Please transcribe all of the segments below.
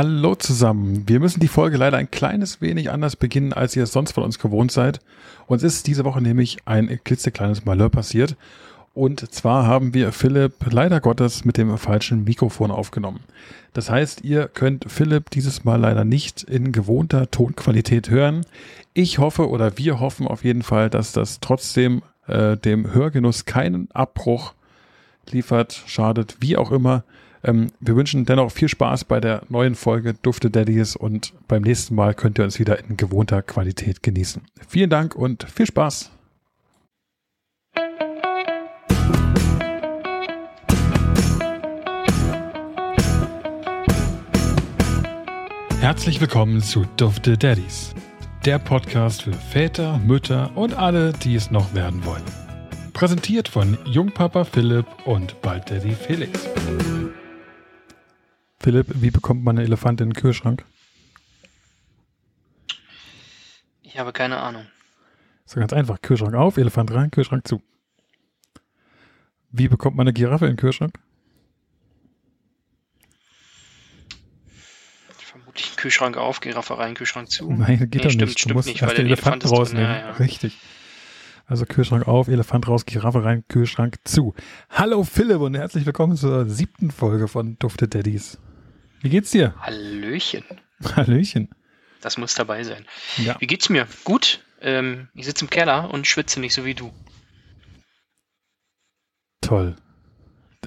Hallo zusammen. Wir müssen die Folge leider ein kleines wenig anders beginnen, als ihr es sonst von uns gewohnt seid. Uns ist diese Woche nämlich ein klitzekleines Malheur passiert. Und zwar haben wir Philipp leider Gottes mit dem falschen Mikrofon aufgenommen. Das heißt, ihr könnt Philipp dieses Mal leider nicht in gewohnter Tonqualität hören. Ich hoffe oder wir hoffen auf jeden Fall, dass das trotzdem dem Hörgenuss keinen Abbruch liefert, schadet, wie auch immer. Wir wünschen dennoch viel Spaß bei der neuen Folge Dufte Daddies und beim nächsten Mal könnt ihr uns wieder in gewohnter Qualität genießen. Vielen Dank und viel Spaß! Herzlich willkommen zu Dufte Daddies, der Podcast für Väter, Mütter und alle, die es noch werden wollen. Präsentiert von Jungpapa Philipp und Bald Daddy Felix. Philipp, wie bekommt man einen Elefant in den Kühlschrank? Ich habe keine Ahnung. So ganz einfach, Kühlschrank auf, Elefant rein, Kühlschrank zu. Wie bekommt man eine Giraffe in den Kühlschrank? Kühlschrank auf, Giraffe rein, Kühlschrank zu. Nein, geht doch nee, nicht. Du musst nicht, weil erst den Elefant rausnehmen. Ja. Richtig. Also Kühlschrank auf, Elefant raus, Giraffe rein, Kühlschrank zu. Hallo Philipp und herzlich willkommen zur 7. Folge von Dufte Daddies. Wie geht's dir? Hallöchen. Hallöchen. Das muss dabei sein. Ja. Wie geht's mir? Gut. Ich sitze im Keller und schwitze nicht so wie du. Toll.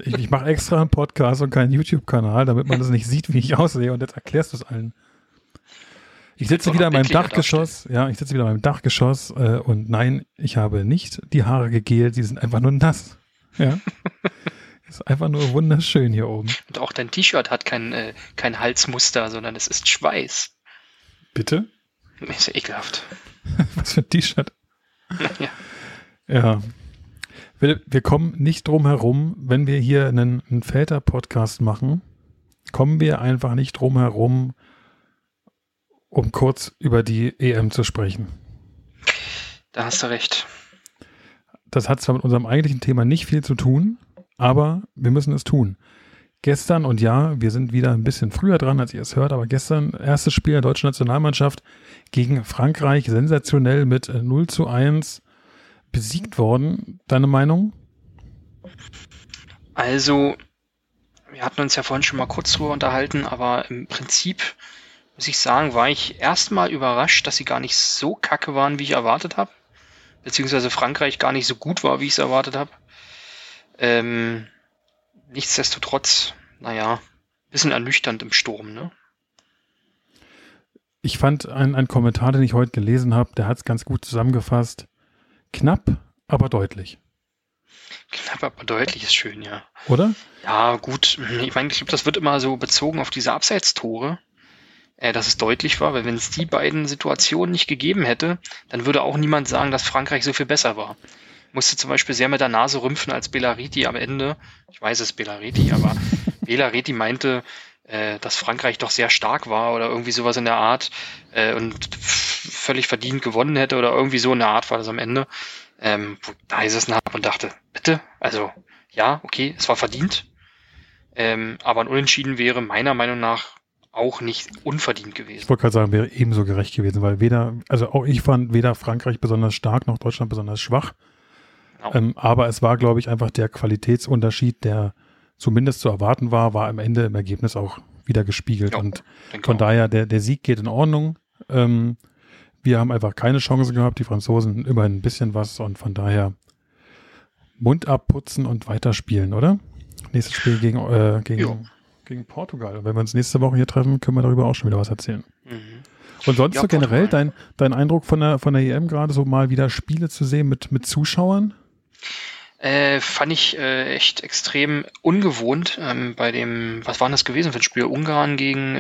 Ich mache extra einen Podcast und keinen YouTube-Kanal, damit man das nicht sieht, wie ich aussehe. Und jetzt erklärst du es allen. Ich sitze wieder in meinem Dachgeschoss. Ja, ich sitze wieder in meinem Dachgeschoss. Und nein, ich habe nicht die Haare gegelt. Die sind einfach nur nass. Ja. Ist einfach nur wunderschön hier oben. Und auch dein T-Shirt hat kein Halsmuster, sondern es ist Schweiß. Bitte? Ist ja ekelhaft. Was für ein T-Shirt? Ja. Ja. Wir kommen nicht drum herum, wenn wir hier einen Väter-Podcast machen, kommen wir einfach nicht drum herum, um kurz über die EM zu sprechen. Da hast du recht. Das hat zwar mit unserem eigentlichen Thema nicht viel zu tun, aber wir müssen es tun. Gestern, und ja, wir sind wieder ein bisschen früher dran, als ihr es hört, aber gestern erstes Spiel der deutschen Nationalmannschaft gegen Frankreich, sensationell mit 0:1. Besiegt worden, deine Meinung? Also, wir hatten uns ja vorhin schon mal kurz drüber unterhalten, aber im Prinzip, muss ich sagen, war ich erstmal überrascht, dass sie gar nicht so kacke waren, wie ich erwartet habe. Beziehungsweise Frankreich gar nicht so gut war, wie ich es erwartet habe. Nichtsdestotrotz, naja, ein bisschen ernüchternd im Sturm, ne? Ich fand einen Kommentar, den ich heute gelesen habe, der hat es ganz gut zusammengefasst. Knapp, aber deutlich. Knapp, aber deutlich ist schön, ja. Oder? Ja, gut. Ich meine, ich glaube, das wird immer so bezogen auf diese Abseitstore, dass es deutlich war, weil wenn es die beiden Situationen nicht gegeben hätte, dann würde auch niemand sagen, dass Frankreich so viel besser war. Musste zum Beispiel sehr mit der Nase rümpfen, als Bellariti am Ende, ich weiß es, Bellariti, aber Bellariti meinte, dass Frankreich doch sehr stark war oder irgendwie sowas in der Art und völlig verdient gewonnen hätte oder irgendwie so in der Art war das am Ende. Da gesessen habe und dachte, bitte? Also, ja, okay, es war verdient, aber ein Unentschieden wäre meiner Meinung nach auch nicht unverdient gewesen. Ich wollte gerade sagen, wäre ebenso gerecht gewesen, weil ich fand weder Frankreich besonders stark noch Deutschland besonders schwach, genau. Aber es war, glaube ich, einfach der Qualitätsunterschied, der zumindest zu erwarten war am Ende im Ergebnis auch wieder gespiegelt. Ja, und von daher, der Sieg geht in Ordnung. Wir haben einfach keine Chance gehabt, die Franzosen immerhin ein bisschen was und von daher Mund abputzen und weiterspielen, oder? Nächstes Spiel gegen Portugal. Und wenn wir uns nächste Woche hier treffen, können wir darüber auch schon wieder was erzählen. Mhm. Und sonst ja, so generell dein Eindruck von der EM gerade so mal wieder Spiele zu sehen mit Zuschauern? Fand ich echt extrem ungewohnt bei dem, was war das gewesen für ein Spiel? Ungarn gegen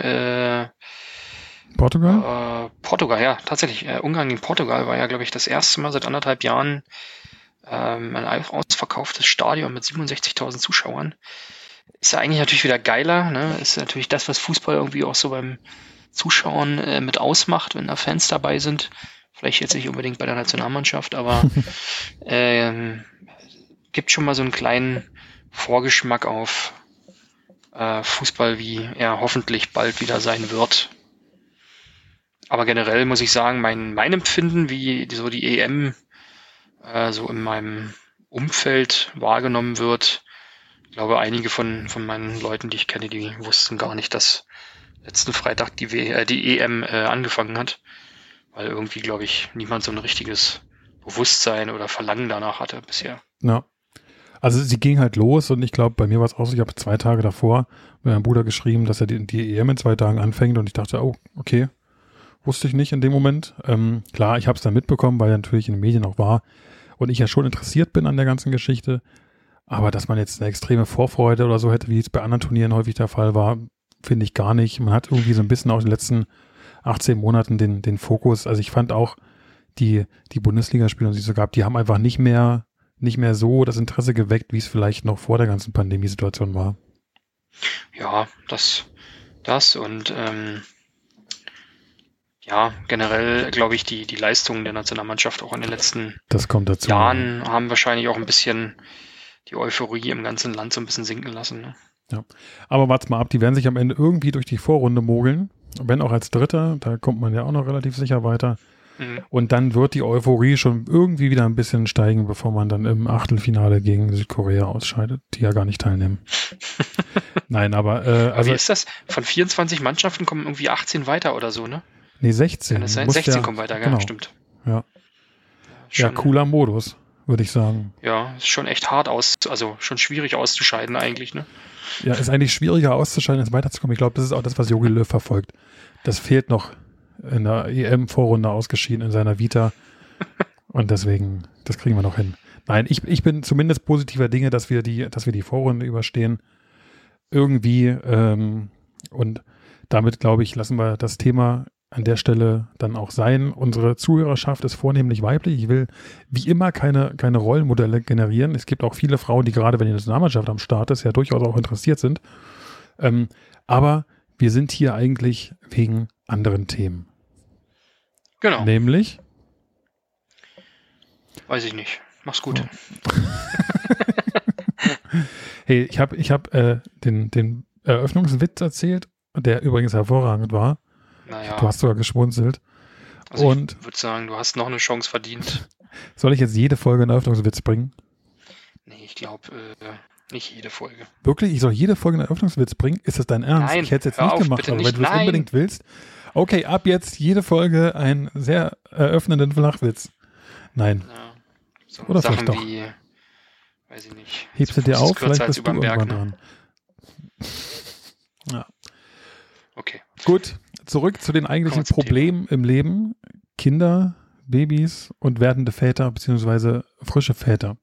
Portugal? Portugal, ja, tatsächlich. Ungarn gegen Portugal war ja, glaube ich, das erste Mal seit anderthalb Jahren ein ausverkauftes Stadion mit 67.000 Zuschauern. Ist ja eigentlich natürlich wieder geiler, ne? Ist ja natürlich das, was Fußball irgendwie auch so beim Zuschauen mit ausmacht, wenn da Fans dabei sind. Vielleicht jetzt nicht unbedingt bei der Nationalmannschaft, aber gibt schon mal so einen kleinen Vorgeschmack auf Fußball, wie er hoffentlich bald wieder sein wird. Aber generell muss ich sagen, mein Empfinden, wie so die EM so in meinem Umfeld wahrgenommen wird, ich glaube, einige von meinen Leuten, die ich kenne, die wussten gar nicht, dass letzten Freitag die EM angefangen hat, weil irgendwie, glaube ich, niemand so ein richtiges Bewusstsein oder Verlangen danach hatte bisher. Ja, also sie ging halt los und ich glaube, bei mir war es auch so, ich habe 2 Tage davor mit meinem Bruder geschrieben, dass er die EM in 2 Tagen anfängt und ich dachte, oh, okay, wusste ich nicht in dem Moment. Klar, ich habe es dann mitbekommen, weil er natürlich in den Medien auch war und ich ja schon interessiert bin an der ganzen Geschichte, aber dass man jetzt eine extreme Vorfreude oder so hätte, wie es bei anderen Turnieren häufig der Fall war, finde ich gar nicht. Man hat irgendwie so ein bisschen auch in den letzten 18 Monaten den Fokus. Also ich fand auch die Bundesligaspiele, die es so gab, die haben einfach nicht mehr so das Interesse geweckt, wie es vielleicht noch vor der ganzen Pandemiesituation war. Ja, das und ja, generell glaube ich, die Leistungen der Nationalmannschaft auch in den letzten Jahren haben wahrscheinlich auch ein bisschen die Euphorie im ganzen Land so ein bisschen sinken lassen, ne? Ja, aber wart's mal ab, die werden sich am Ende irgendwie durch die Vorrunde mogeln, wenn auch als Dritter, da kommt man ja auch noch relativ sicher weiter. Mhm. Und dann wird die Euphorie schon irgendwie wieder ein bisschen steigen, bevor man dann im Achtelfinale gegen Südkorea ausscheidet, die ja gar nicht teilnehmen. Nein, aber... also wie ist das? Von 24 Mannschaften kommen irgendwie 18 weiter oder so, ne? Nee, 16. Kann das sein? 16 kommen weiter, genau. Stimmt. Ja, schon, ja, cooler Modus, würde ich sagen. Ja, ist schon echt hart schon schwierig auszuscheiden eigentlich, ne? Ja, ist eigentlich schwieriger auszuscheiden, als weiterzukommen. Ich glaube, das ist auch das, was Jogi Löw verfolgt. Das fehlt noch in der EM-Vorrunde ausgeschieden in seiner Vita. Und deswegen, das kriegen wir noch hin. Nein, ich bin zumindest positiver Dinge, dass wir die Vorrunde überstehen. Irgendwie. Und damit, glaube ich, lassen wir das Thema an der Stelle dann auch sein. Unsere Zuhörerschaft ist vornehmlich weiblich. Ich will wie immer keine Rollenmodelle generieren. Es gibt auch viele Frauen, die gerade, wenn die Nationalmannschaft am Start ist, ja durchaus auch interessiert sind. Aber wir sind hier eigentlich wegen anderen Themen. Genau. Nämlich? Weiß ich nicht. Mach's gut. Oh. Hey, ich hab den Eröffnungswitz erzählt, der übrigens hervorragend war. Naja. Du hast sogar geschmunzelt. Also und ich würde sagen, du hast noch eine Chance verdient. Soll ich jetzt jede Folge einen Eröffnungswitz bringen? Nee, ich glaube, nicht jede Folge. Wirklich? Ich soll jede Folge einen Eröffnungswitz bringen? Ist das dein Ernst? Nein, ich hätte es jetzt nicht gemacht, aber wenn du es unbedingt willst. Okay, ab jetzt jede Folge einen sehr eröffnenden Flachwitz. Nein. Ja. So oder Sachen vielleicht doch. Wie, weiß ich nicht. Hebst du dir auf, vielleicht bist du irgendwann dran. Ja. Okay. Gut. Zurück zu den eigentlichen Problemen im Leben. Kinder, Babys und werdende Väter bzw. frische Väter.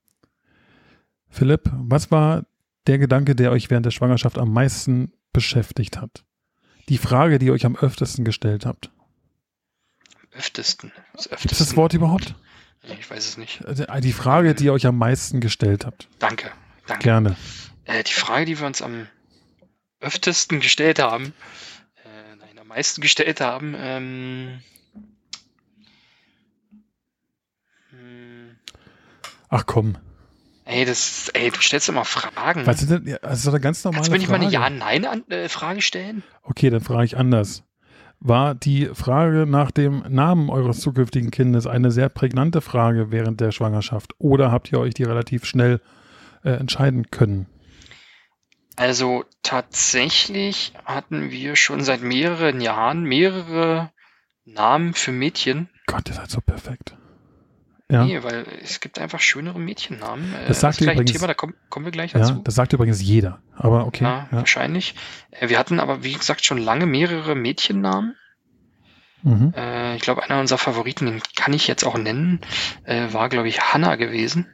Philipp, was war der Gedanke, der euch während der Schwangerschaft am meisten beschäftigt hat? Die Frage, die ihr euch am öftesten gestellt habt. Am öftesten? Gibt es das Wort überhaupt? Ich weiß es nicht. Die Frage, die ihr euch am meisten gestellt habt. Danke. Gerne. Die Frage, die wir uns am öftesten gestellt haben... meisten gestellt haben. Ach komm. Ey, du stellst immer Fragen. Was ist denn, das ist doch eine ganz normale Frage. Kannst du mir nicht mal eine Ja-Nein-Frage stellen? Okay, dann frage ich anders. War die Frage nach dem Namen eures zukünftigen Kindes eine sehr prägnante Frage während der Schwangerschaft? Oder habt ihr euch die relativ schnell entscheiden können? Also tatsächlich hatten wir schon seit mehreren Jahren mehrere Namen für Mädchen. Gott, ihr seid so perfekt. Ja. Nee, weil es gibt einfach schönere Mädchennamen. Das ist gleich übrigens ein Thema, da kommen wir gleich dazu. Ja, das sagt übrigens jeder, aber okay. Ja, ja. Wahrscheinlich. Wir hatten aber, wie gesagt, schon lange mehrere Mädchennamen. Mhm. Ich glaube, einer unserer Favoriten, den kann ich jetzt auch nennen, war, glaube ich, Hannah gewesen.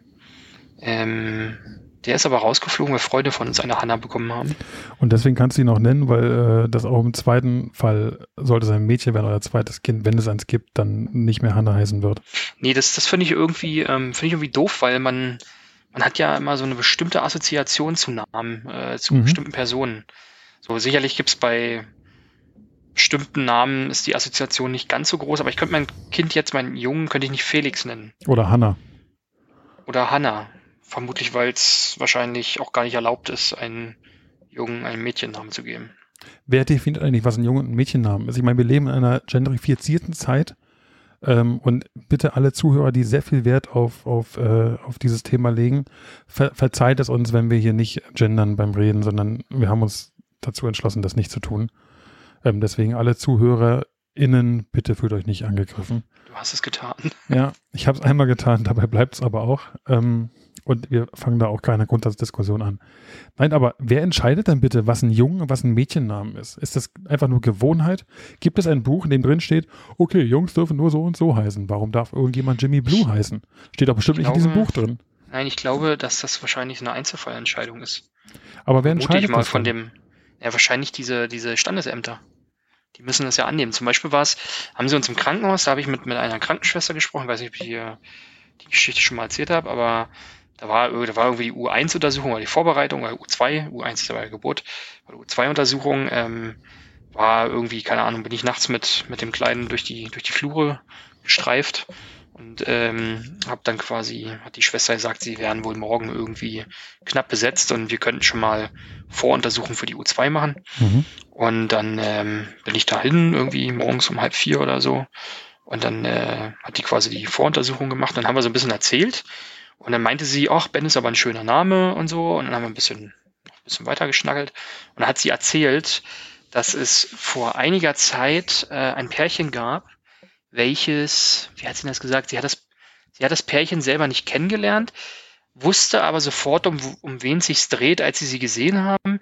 Der ist aber rausgeflogen, weil Freunde von uns eine Hannah bekommen haben. Und deswegen kannst du ihn auch nennen, weil das auch im zweiten Fall, sollte es ein Mädchen werden, euer zweites Kind, wenn es eins gibt, dann nicht mehr Hannah heißen wird. Nee, das finde ich irgendwie doof, weil man hat ja immer so eine bestimmte Assoziation zu Namen, zu bestimmten Personen. So, sicherlich gibt es bei bestimmten Namen, ist die Assoziation nicht ganz so groß, aber ich könnte meinen Jungen, könnte ich nicht Felix nennen. Oder Hannah. Vermutlich, weil es wahrscheinlich auch gar nicht erlaubt ist, einen Jungen einen Mädchennamen zu geben. Wer definiert eigentlich, was ein Junge und ein Mädchennamen ist? Ich meine, wir leben in einer genderifizierten Zeit und bitte alle Zuhörer, die sehr viel Wert auf dieses Thema legen, verzeiht es uns, wenn wir hier nicht gendern beim Reden, sondern wir haben uns dazu entschlossen, das nicht zu tun. Deswegen alle ZuhörerInnen, bitte fühlt euch nicht angegriffen. Du hast es getan. Ja, ich habe es einmal getan, dabei bleibt es aber auch. Und wir fangen da auch keine Grundsatzdiskussion an. Nein, aber wer entscheidet denn bitte, was ein Jungen- und was ein Mädchennamen ist? Ist das einfach nur Gewohnheit? Gibt es ein Buch, in dem drin steht, okay, Jungs dürfen nur so und so heißen. Warum darf irgendjemand Jimmy Blue heißen? Steht doch bestimmt nicht in diesem Buch drin. Nein, ich glaube, dass das wahrscheinlich eine Einzelfallentscheidung ist. Aber wer entscheidet das von dem? Ja, wahrscheinlich diese Standesämter. Die müssen das ja annehmen. Zum Beispiel haben sie uns im Krankenhaus, da habe ich mit einer Krankenschwester gesprochen, weiß nicht, ob ich hier die Geschichte schon mal erzählt habe, aber da war irgendwie die U1-Untersuchung oder die Vorbereitung, oder U2, U1 ist ja bei Geburt, oder U2-Untersuchung, war irgendwie, keine Ahnung, bin ich nachts mit dem Kleinen durch die Flure gestreift und hat die Schwester gesagt, sie wären wohl morgen irgendwie knapp besetzt und wir könnten schon mal Voruntersuchung für die U2 machen. Mhm. Und dann bin ich da hin, irgendwie morgens um 3:30 oder so, und dann hat die quasi die Voruntersuchung gemacht, dann haben wir so ein bisschen erzählt. Und dann meinte sie, ach, Ben ist aber ein schöner Name und so. Und dann haben wir ein bisschen weiter geschnackelt. Und dann hat sie erzählt, dass es vor einiger Zeit ein Pärchen gab, welches, wie hat sie das gesagt? Sie hat das Pärchen selber nicht kennengelernt, wusste aber sofort, um wen es sich dreht, als sie gesehen haben,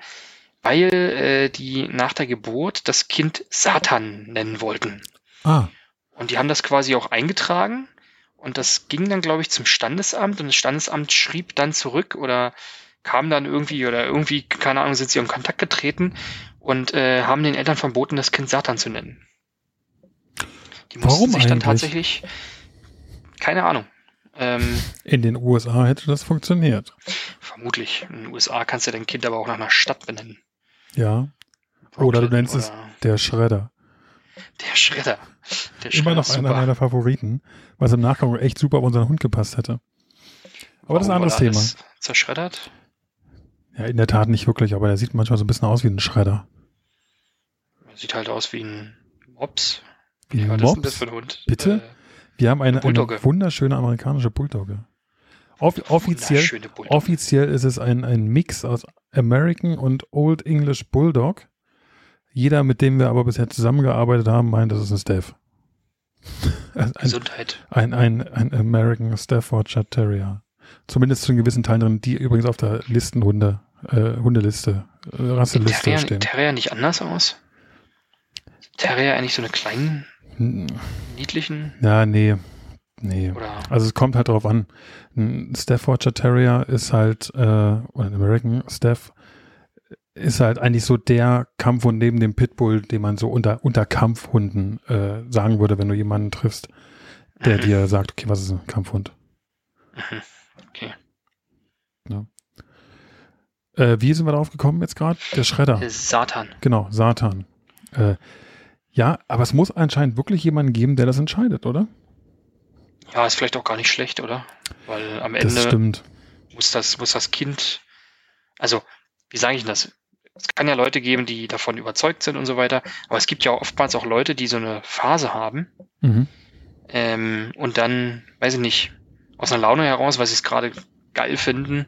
weil die nach der Geburt das Kind Satan nennen wollten. Ah. Und die haben das quasi auch eingetragen. Und das ging dann, glaube ich, zum Standesamt und das Standesamt schrieb dann zurück oder kam dann irgendwie, keine Ahnung, sind sie in Kontakt getreten und haben den Eltern verboten, das Kind Satan zu nennen. Die mussten Warum sich dann eigentlich? Tatsächlich, keine Ahnung. In den USA hätte das funktioniert. Vermutlich. In den USA kannst du dein Kind aber auch nach einer Stadt benennen. Ja. Oder du nennst es der Schredder. Der Schredder. Immer noch einer meiner Favoriten, was im Nachgang echt super auf unseren Hund gepasst hätte. Aber das ist ein anderes Thema. Zerschreddert? Ja, in der Tat nicht wirklich, aber der sieht manchmal so ein bisschen aus wie ein Schredder. Sieht halt aus wie ein Mops. Wie ein Mops? Was ist denn das für ein Hund? Bitte? Wir haben eine wunderschöne amerikanische Bulldogge. Offiziell ist es ein Mix aus American und Old English Bulldog. Jeder, mit dem wir aber bisher zusammengearbeitet haben, meint, das ist ein Staff. Gesundheit. Ein American Staffordshire Terrier. Zumindest zu einem gewissen Teil drin, die übrigens auf der Listenhunde, Hundeliste, Rasseliste stehen. Sieht Terrier nicht anders aus? Terrier eigentlich so eine kleinen, niedlichen? Ja, nee. Oder? Also es kommt halt drauf an. Ein Staffordshire Terrier ist halt, oder ein American Staff ist halt eigentlich so der Kampfhund neben dem Pitbull, den man so unter Kampfhunden sagen würde, wenn du jemanden triffst, der dir sagt, okay, was ist ein Kampfhund? Okay. Ja. Wie sind wir darauf gekommen jetzt gerade? Der Schredder. Satan. Genau, Satan. Ja, aber es muss anscheinend wirklich jemanden geben, der das entscheidet, oder? Ja, ist vielleicht auch gar nicht schlecht, oder? Weil am Ende muss das Kind, also wie sage ich das? Es kann ja Leute geben, die davon überzeugt sind und so weiter, aber es gibt ja oftmals auch Leute, die so eine Phase haben und dann, weiß ich nicht, aus einer Laune heraus, weil sie es gerade geil finden,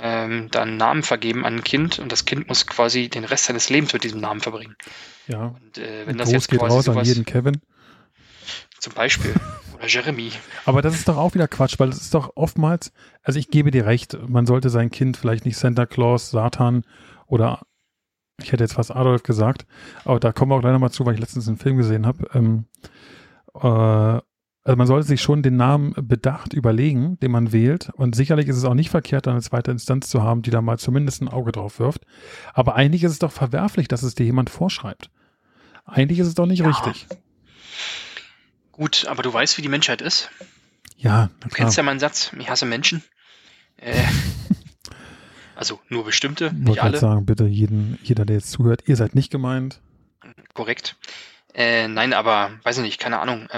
dann Namen vergeben an ein Kind und das Kind muss quasi den Rest seines Lebens mit diesem Namen verbringen. Ja, und wenn das jetzt geht quasi raus an jeden Kevin. Zum Beispiel. Oder Jeremy. Aber das ist doch auch wieder Quatsch, weil das ist doch oftmals, also ich gebe dir recht, man sollte sein Kind vielleicht nicht Santa Claus, Satan oder ich hätte jetzt fast Adolf gesagt, aber da kommen wir auch gleich nochmal zu, weil ich letztens einen Film gesehen habe. Also man sollte sich schon den Namen bedacht überlegen, den man wählt und sicherlich ist es auch nicht verkehrt, dann eine zweite Instanz zu haben, die da mal zumindest ein Auge drauf wirft. Aber eigentlich ist es doch verwerflich, dass es dir jemand vorschreibt. Eigentlich ist es doch nicht richtig. Gut, aber du weißt, wie die Menschheit ist. Ja, klar. Du kennst ja meinen Satz, ich hasse Menschen. Also nur bestimmte, nicht alle. Ich wollte sagen, bitte jeder, der jetzt zuhört, ihr seid nicht gemeint. Korrekt. Nein, aber weiß ich nicht, keine Ahnung.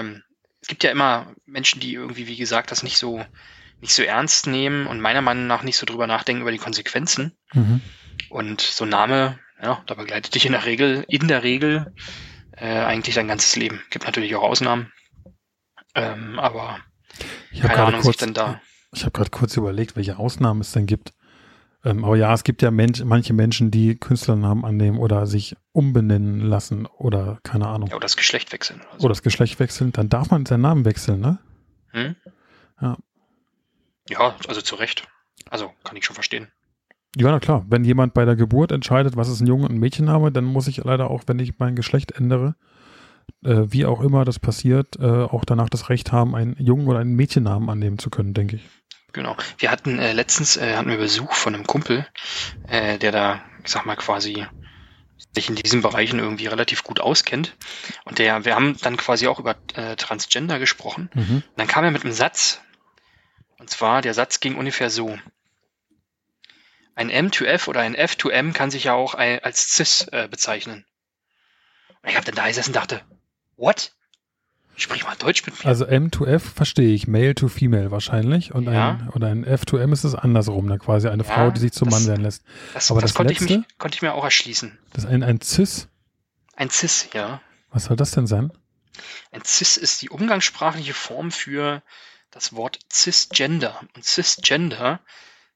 Es gibt ja immer Menschen, die irgendwie, wie gesagt, das nicht so ernst nehmen und meiner Meinung nach nicht so drüber nachdenken über die Konsequenzen. Mhm. Und so ein Name, ja, da begleitet dich in der Regel eigentlich dein ganzes Leben. Gibt natürlich auch Ausnahmen, aber keine Ahnung, was denn da. Ich habe gerade kurz überlegt, welche Ausnahmen es denn gibt. Aber ja, es gibt ja manche Menschen, die Künstlernamen annehmen oder sich umbenennen lassen oder keine Ahnung. Ja, oder das Geschlecht wechseln. Oder so. Oder das Geschlecht wechseln, dann darf man seinen Namen wechseln, ne? Hm? Ja. Ja, also zu Recht. Also kann ich schon verstehen. Ja, na klar. Wenn jemand bei der Geburt entscheidet, was ist ein Junge- und ein Mädchenname, dann muss ich leider auch, wenn ich mein Geschlecht ändere, wie auch immer das passiert, auch danach das Recht haben, einen Jungen- oder einen Mädchennamen annehmen zu können, denke ich. Genau. Wir hatten letztens Besuch von einem Kumpel, der da, ich sag mal, quasi sich in diesen Bereichen irgendwie relativ gut auskennt. Und wir haben dann quasi auch über Transgender gesprochen. Mhm. Und dann kam er mit einem Satz. Und zwar, der Satz ging ungefähr so. Ein M to F oder ein F to M kann sich ja auch als Cis bezeichnen. Ich habe dann da gesessen und dachte, what? Sprich mal Deutsch mit mir. Also M to F verstehe ich, Male to Female wahrscheinlich. Und ja. Ein F to M ist es andersrum, dann quasi eine ja, Frau, die sich zum Mann werden lässt. Aber das konnte ich mir auch erschließen. Das ist ein Cis? Ein Cis, ja. Was soll das denn sein? Ein Cis ist die umgangssprachliche Form für das Wort Cisgender. Und Cisgender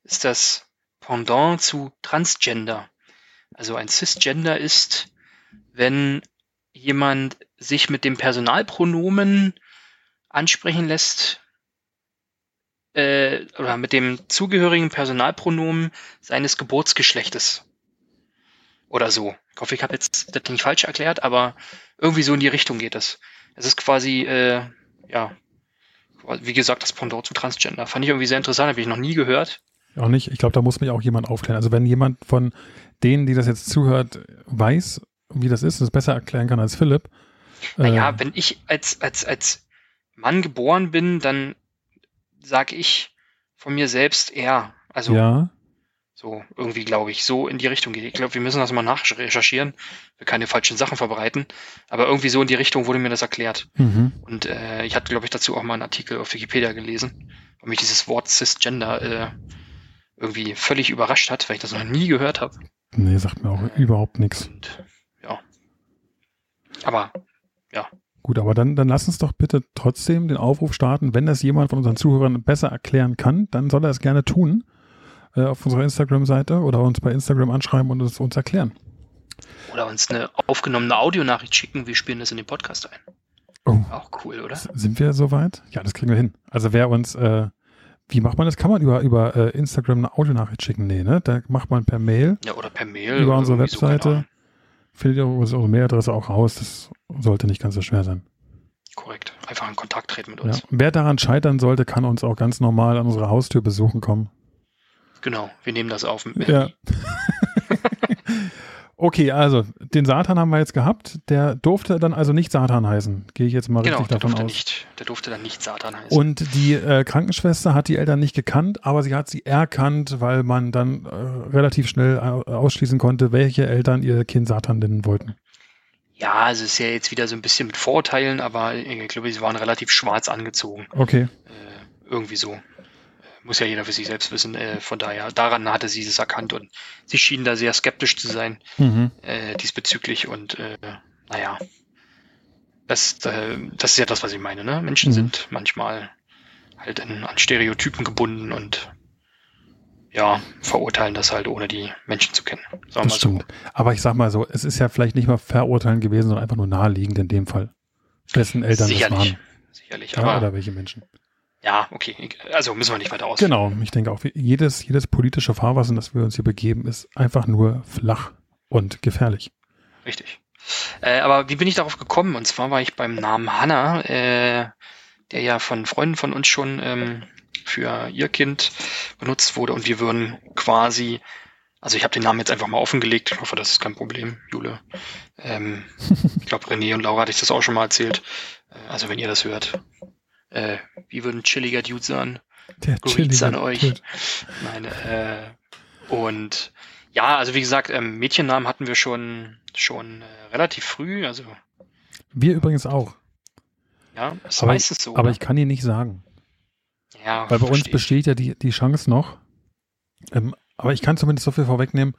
ist das Pendant zu Transgender. Also ein Cisgender ist, wenn jemand sich mit dem Personalpronomen ansprechen lässt oder mit dem zugehörigen Personalpronomen seines Geburtsgeschlechtes oder so. Ich hoffe, ich habe jetzt das nicht falsch erklärt, aber irgendwie so in die Richtung geht es. Es ist quasi, wie gesagt, das Pendant zu Transgender. Fand ich irgendwie sehr interessant, habe ich noch nie gehört. Auch nicht. Ich glaube, da muss mich auch jemand aufklären. Also wenn jemand von denen, die das jetzt zuhört, weiß, wie das ist und es besser erklären kann als Philipp. Naja, wenn ich als Mann geboren bin, dann sage ich von mir selbst er. Also ja. So irgendwie, glaube ich, so in die Richtung geht. Ich glaube, wir müssen das mal nachrecherchieren. Wir keine falschen Sachen verbreiten. Aber irgendwie so in die Richtung wurde mir das erklärt. Mhm. Und ich hatte, glaube ich, dazu auch mal einen Artikel auf Wikipedia gelesen, weil mich dieses Wort Cisgender irgendwie völlig überrascht hat, weil ich das noch nie gehört habe. Nee, sagt mir auch überhaupt nichts. Ja. Aber, ja. Gut, aber dann lass uns doch bitte trotzdem den Aufruf starten, wenn das jemand von unseren Zuhörern besser erklären kann, dann soll er es gerne tun auf unserer Instagram-Seite oder uns bei Instagram anschreiben und es uns erklären. Oder uns eine aufgenommene Audionachricht schicken, wir spielen das in den Podcast ein. Oh. Auch cool, oder? Sind wir soweit? Ja, das kriegen wir hin. Also wer uns, wie macht man das? Kann man über Instagram eine Audionachricht schicken? Nee, ne? Da macht man per Mail. Ja, oder per Mail. Über unsere Webseite. So, genau. Findet ihr eure Mailadresse auch raus. Das sollte nicht ganz so schwer sein. Korrekt. Einfach in Kontakt treten mit uns. Ja. Wer daran scheitern sollte, kann uns auch ganz normal an unsere Haustür besuchen kommen. Genau. Wir nehmen das auf mit ja. Okay, also den Satan haben wir jetzt gehabt. Der durfte dann also nicht Satan heißen. Gehe ich jetzt mal richtig davon aus. Nicht, der durfte dann nicht Satan heißen. Und die Krankenschwester hat die Eltern nicht gekannt, aber sie hat sie erkannt, weil man dann relativ schnell ausschließen konnte, welche Eltern ihr Kind Satan nennen wollten. Ja, also es ist ja jetzt wieder so ein bisschen mit Vorurteilen, aber ich glaube, sie waren relativ schwarz angezogen. Okay. Irgendwie so. Muss ja jeder für sich selbst wissen. Von daher, daran hatte sie es erkannt und sie schienen da sehr skeptisch zu sein diesbezüglich. Und naja, das ist ja das, was ich meine. Ne? Menschen sind manchmal halt an Stereotypen gebunden und ja, verurteilen das halt, ohne die Menschen zu kennen. Sagen das stimmt. So. Aber ich sag mal so, es ist ja vielleicht nicht mal verurteilen gewesen, sondern einfach nur naheliegend in dem Fall. Dessen Eltern das waren. Sicherlich. Ja, aber oder welche Menschen. Ja, okay. Also müssen wir nicht weiter ausführen. Genau. Ich denke auch, jedes politische Fahrwasser, in das wir uns hier begeben, ist einfach nur flach und gefährlich. Richtig. Aber wie bin ich darauf gekommen? Und zwar war ich beim Namen Hannah, der ja von Freunden von uns schon für ihr Kind benutzt wurde. Und wir würden quasi, also ich habe den Namen jetzt einfach mal offengelegt. Ich hoffe, das ist kein Problem, Jule. Ich glaube, René und Laura hatte ich das auch schon mal erzählt. Also wenn ihr das hört. Wie würde ein chilliger Dude sein? Der chillige an euch. Dude. Nein, und ja, also wie gesagt, Mädchennamen hatten wir schon relativ früh. Also wir übrigens auch. Ja, das aber meistens so. Aber ich kann dir nicht sagen. Ja, weil bei uns besteht ja die Chance noch. Aber ich kann zumindest so viel vorwegnehmen.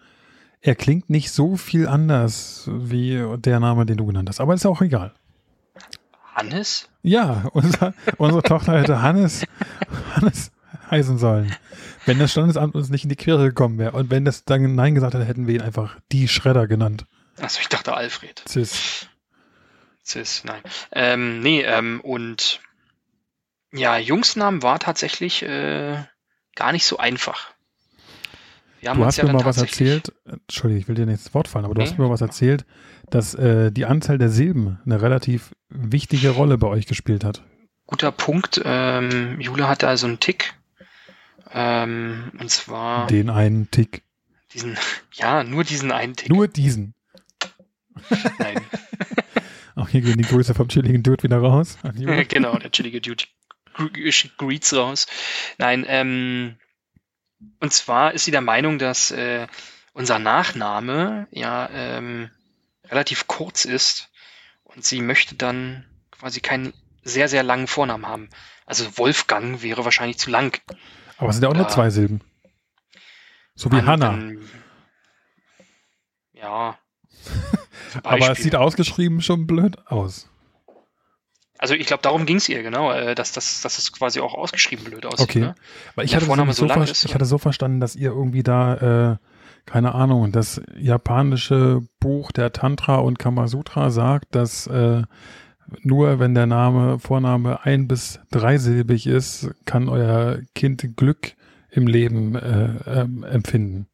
Er klingt nicht so viel anders wie der Name, den du genannt hast. Aber ist auch egal. Hannes? Ja, unsere Tochter hätte Hannes heißen sollen. Wenn das Standesamt uns nicht in die Quere gekommen wäre. Und wenn das dann Nein gesagt hätte, hätten wir ihn einfach die Schredder genannt. Achso, ich dachte Alfred. Cis, nein. Und ja, Jungsnamen war tatsächlich gar nicht so einfach. Du hast mir mal was erzählt, Entschuldigung, ich will dir nicht ins Wort fallen, aber du hast mir mal was erzählt, dass die Anzahl der Silben eine relativ wichtige Rolle bei euch gespielt hat. Guter Punkt. Jule hatte also einen Tick. Und zwar... Den einen Tick. Nur diesen einen Tick. Nur diesen. Nein. Auch hier gehen die Grüße vom chilligen Dude wieder raus. Genau, der chillige Dude greets raus. Nein, und zwar ist sie der Meinung, dass unser Nachname relativ kurz ist und sie möchte dann quasi keinen sehr, sehr langen Vornamen haben. Also Wolfgang wäre wahrscheinlich zu lang. Aber es sind ja auch nur zwei Silben. So wie Hannah. Aber es sieht ausgeschrieben schon blöd aus. Also ich glaube, darum ging es ihr, genau, dass es quasi auch ausgeschrieben blöd aussieht. Okay, ne? Weil ich hatte so verstanden, dass ihr irgendwie da, keine Ahnung, das japanische Buch der Tantra und Kamasutra sagt, dass nur wenn der Vorname 1- bis 3-silbig ist, kann euer Kind Glück im Leben empfinden.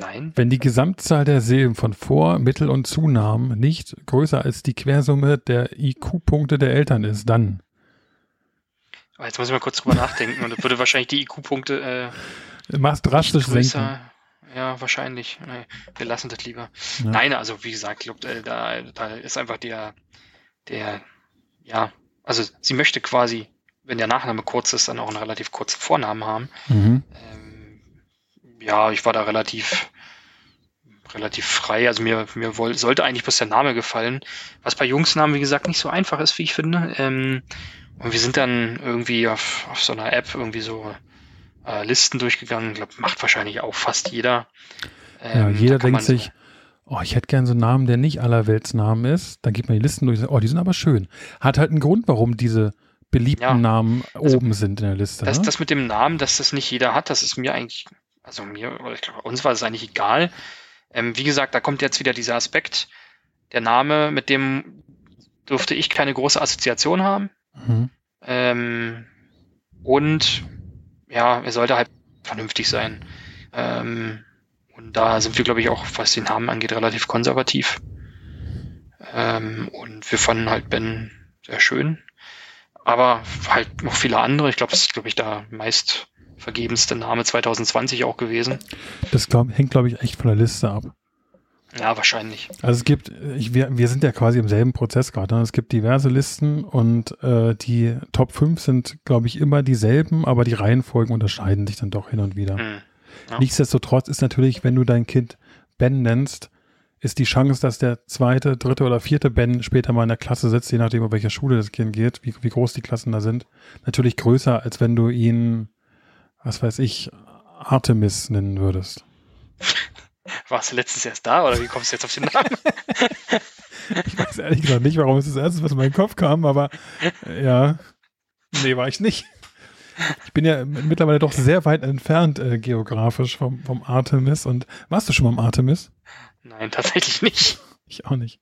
Nein. Wenn die Gesamtzahl der Silben von Vor-, Mittel- und Zunahmen nicht größer als die Quersumme der IQ-Punkte der Eltern ist, dann. Aber jetzt muss ich mal kurz drüber nachdenken und das würde wahrscheinlich die IQ-Punkte drastisch senken. Ja, wahrscheinlich. Nee, wir lassen das lieber. Ja. Nein, also wie gesagt, glaub, da ist einfach also sie möchte quasi, wenn der Nachname kurz ist, dann auch einen relativ kurzen Vornamen haben. Mhm. Ja, ich war da relativ frei. Also mir sollte eigentlich bloß der Name gefallen. Was bei Jungsnamen, wie gesagt, nicht so einfach ist, wie ich finde. Und wir sind dann irgendwie auf so einer App irgendwie so Listen durchgegangen. Ich glaube, macht wahrscheinlich auch fast jeder. Jeder denkt sich, ich hätte gern so einen Namen, der nicht Allerweltsnamen ist. Dann geht man die Listen durch und sagt, die sind aber schön. Hat halt einen Grund, warum diese beliebten Namen oben sind in der Liste. Das mit dem Namen, dass das nicht jeder hat, das ist mir eigentlich... Also ich glaube, uns war es eigentlich egal. Wie gesagt, da kommt jetzt wieder dieser Aspekt, der Name, mit dem durfte ich keine große Assoziation haben. Mhm. Er sollte halt vernünftig sein. Und da sind wir, glaube ich, auch, was den Namen angeht, relativ konservativ. Und wir fanden halt Ben sehr schön. Aber halt noch viele andere. Ich glaube, das ist, da meist... vergebenste Name 2020 auch gewesen. Das hängt, glaube ich, echt von der Liste ab. Ja, wahrscheinlich. Also es gibt, wir sind ja quasi im selben Prozess gerade. Ne? Es gibt diverse Listen und die Top 5 sind, glaube ich, immer dieselben, aber die Reihenfolgen unterscheiden sich dann doch hin und wieder. Mhm. Ja. Nichtsdestotrotz ist natürlich, wenn du dein Kind Ben nennst, ist die Chance, dass der zweite, dritte oder vierte Ben später mal in der Klasse sitzt, je nachdem, auf welcher Schule das Kind geht, wie groß die Klassen da sind, natürlich größer, als wenn du ihn... was weiß ich, Artemis nennen würdest. Warst du letztens erst da oder wie kommst du jetzt auf den Namen? Ich weiß ehrlich gesagt nicht, warum es das erste, was in meinen Kopf kam, aber war ich nicht. Ich bin ja mittlerweile doch sehr weit entfernt geografisch vom Artemis und warst du schon mal am Artemis? Nein, tatsächlich nicht. Ich auch nicht.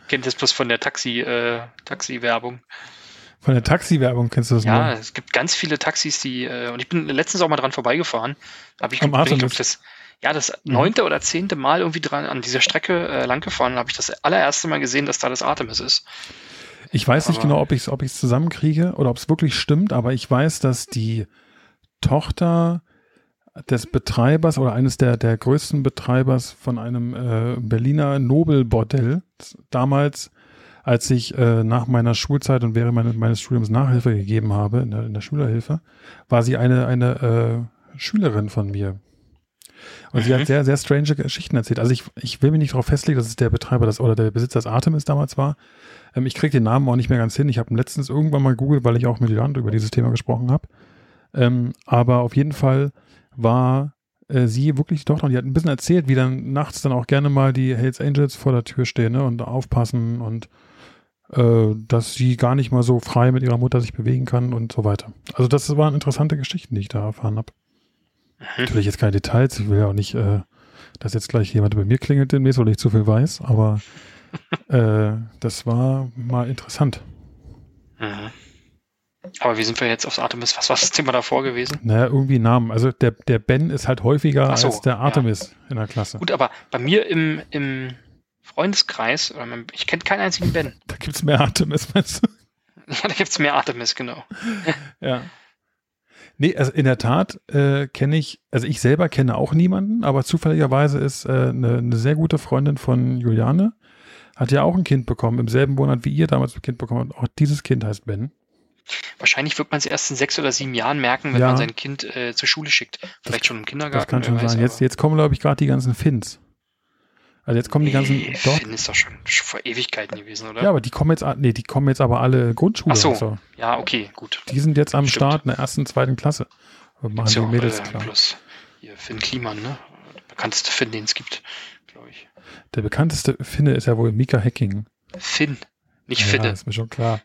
Ich kenne das bloß von der Taxi-Werbung. Von der Taxi-Werbung kennst du das noch? Ja, es gibt ganz viele Taxis, die, und ich bin letztens auch mal dran vorbeigefahren. Das 9. oder 10. Mal irgendwie dran an dieser Strecke langgefahren, habe ich das allererste Mal gesehen, dass da das Artemis ist. Ich weiß nicht genau, ob ich es zusammenkriege oder ob es wirklich stimmt, aber ich weiß, dass die Tochter des Betreibers oder eines der größten Betreibers von einem Berliner Nobelbordell damals, als ich nach meiner Schulzeit und während meines Studiums Nachhilfe gegeben habe, in der Schülerhilfe, war sie eine Schülerin von mir. Und sie hat sehr, sehr strange Geschichten erzählt. Also ich will mich nicht darauf festlegen, dass es der Betreiber oder der Besitzer des Artemis damals war. Ich kriege den Namen auch nicht mehr ganz hin. Ich habe ihn letztens irgendwann mal gegoogelt, weil ich auch mit Land über dieses Thema gesprochen habe. Aber auf jeden Fall war sie wirklich doch noch, die hat ein bisschen erzählt, wie dann nachts dann auch gerne mal die Hells Angels vor der Tür stehen, ne, und aufpassen und dass sie gar nicht mal so frei mit ihrer Mutter sich bewegen kann und so weiter. Also das waren interessante Geschichten, die ich da erfahren habe. Natürlich jetzt keine Details, ich will ja auch nicht, dass jetzt gleich jemand bei mir klingelt demnächst, weil ich zu viel weiß, aber das war mal interessant. Mhm. Aber wie sind wir jetzt aufs Artemis? Was war das Thema davor gewesen? Naja, irgendwie Namen. Also der Ben ist halt häufiger als der Artemis in der Klasse. Gut, aber bei mir im Freundeskreis, ich kenne keinen einzigen Ben. Da gibt es mehr Artemis, meinst du? Ja, da gibt es mehr Artemis, genau. Ja. Nee, also in der Tat kenne ich, also ich selber kenne auch niemanden, aber zufälligerweise ist eine sehr gute Freundin von Juliane, hat ja auch ein Kind bekommen, im selben Monat wie ihr damals ein Kind bekommen habt. Auch dieses Kind heißt Ben. Wahrscheinlich wird man es erst in 6 oder 7 Jahren merken, wenn man sein Kind zur Schule schickt. Vielleicht schon im Kindergarten. Das kann schon sein. Jetzt kommen, glaube ich, gerade die ganzen Finns. Also jetzt kommen die ganzen... Finn ist doch schon vor Ewigkeiten gewesen, oder? Ja, aber die kommen jetzt aber alle Grundschule. Ach so, also. Ja, okay, gut. Die sind jetzt am Start in der 1. und 2. Klasse. Und machen die Mädels klar. Plus hier Finn Kliemann, ne? Der bekannteste Finn, den es gibt, glaube ich. Der bekannteste Finne ist ja wohl Mika Hecking. Finn, nicht Finne. Ja, ist mir schon klar.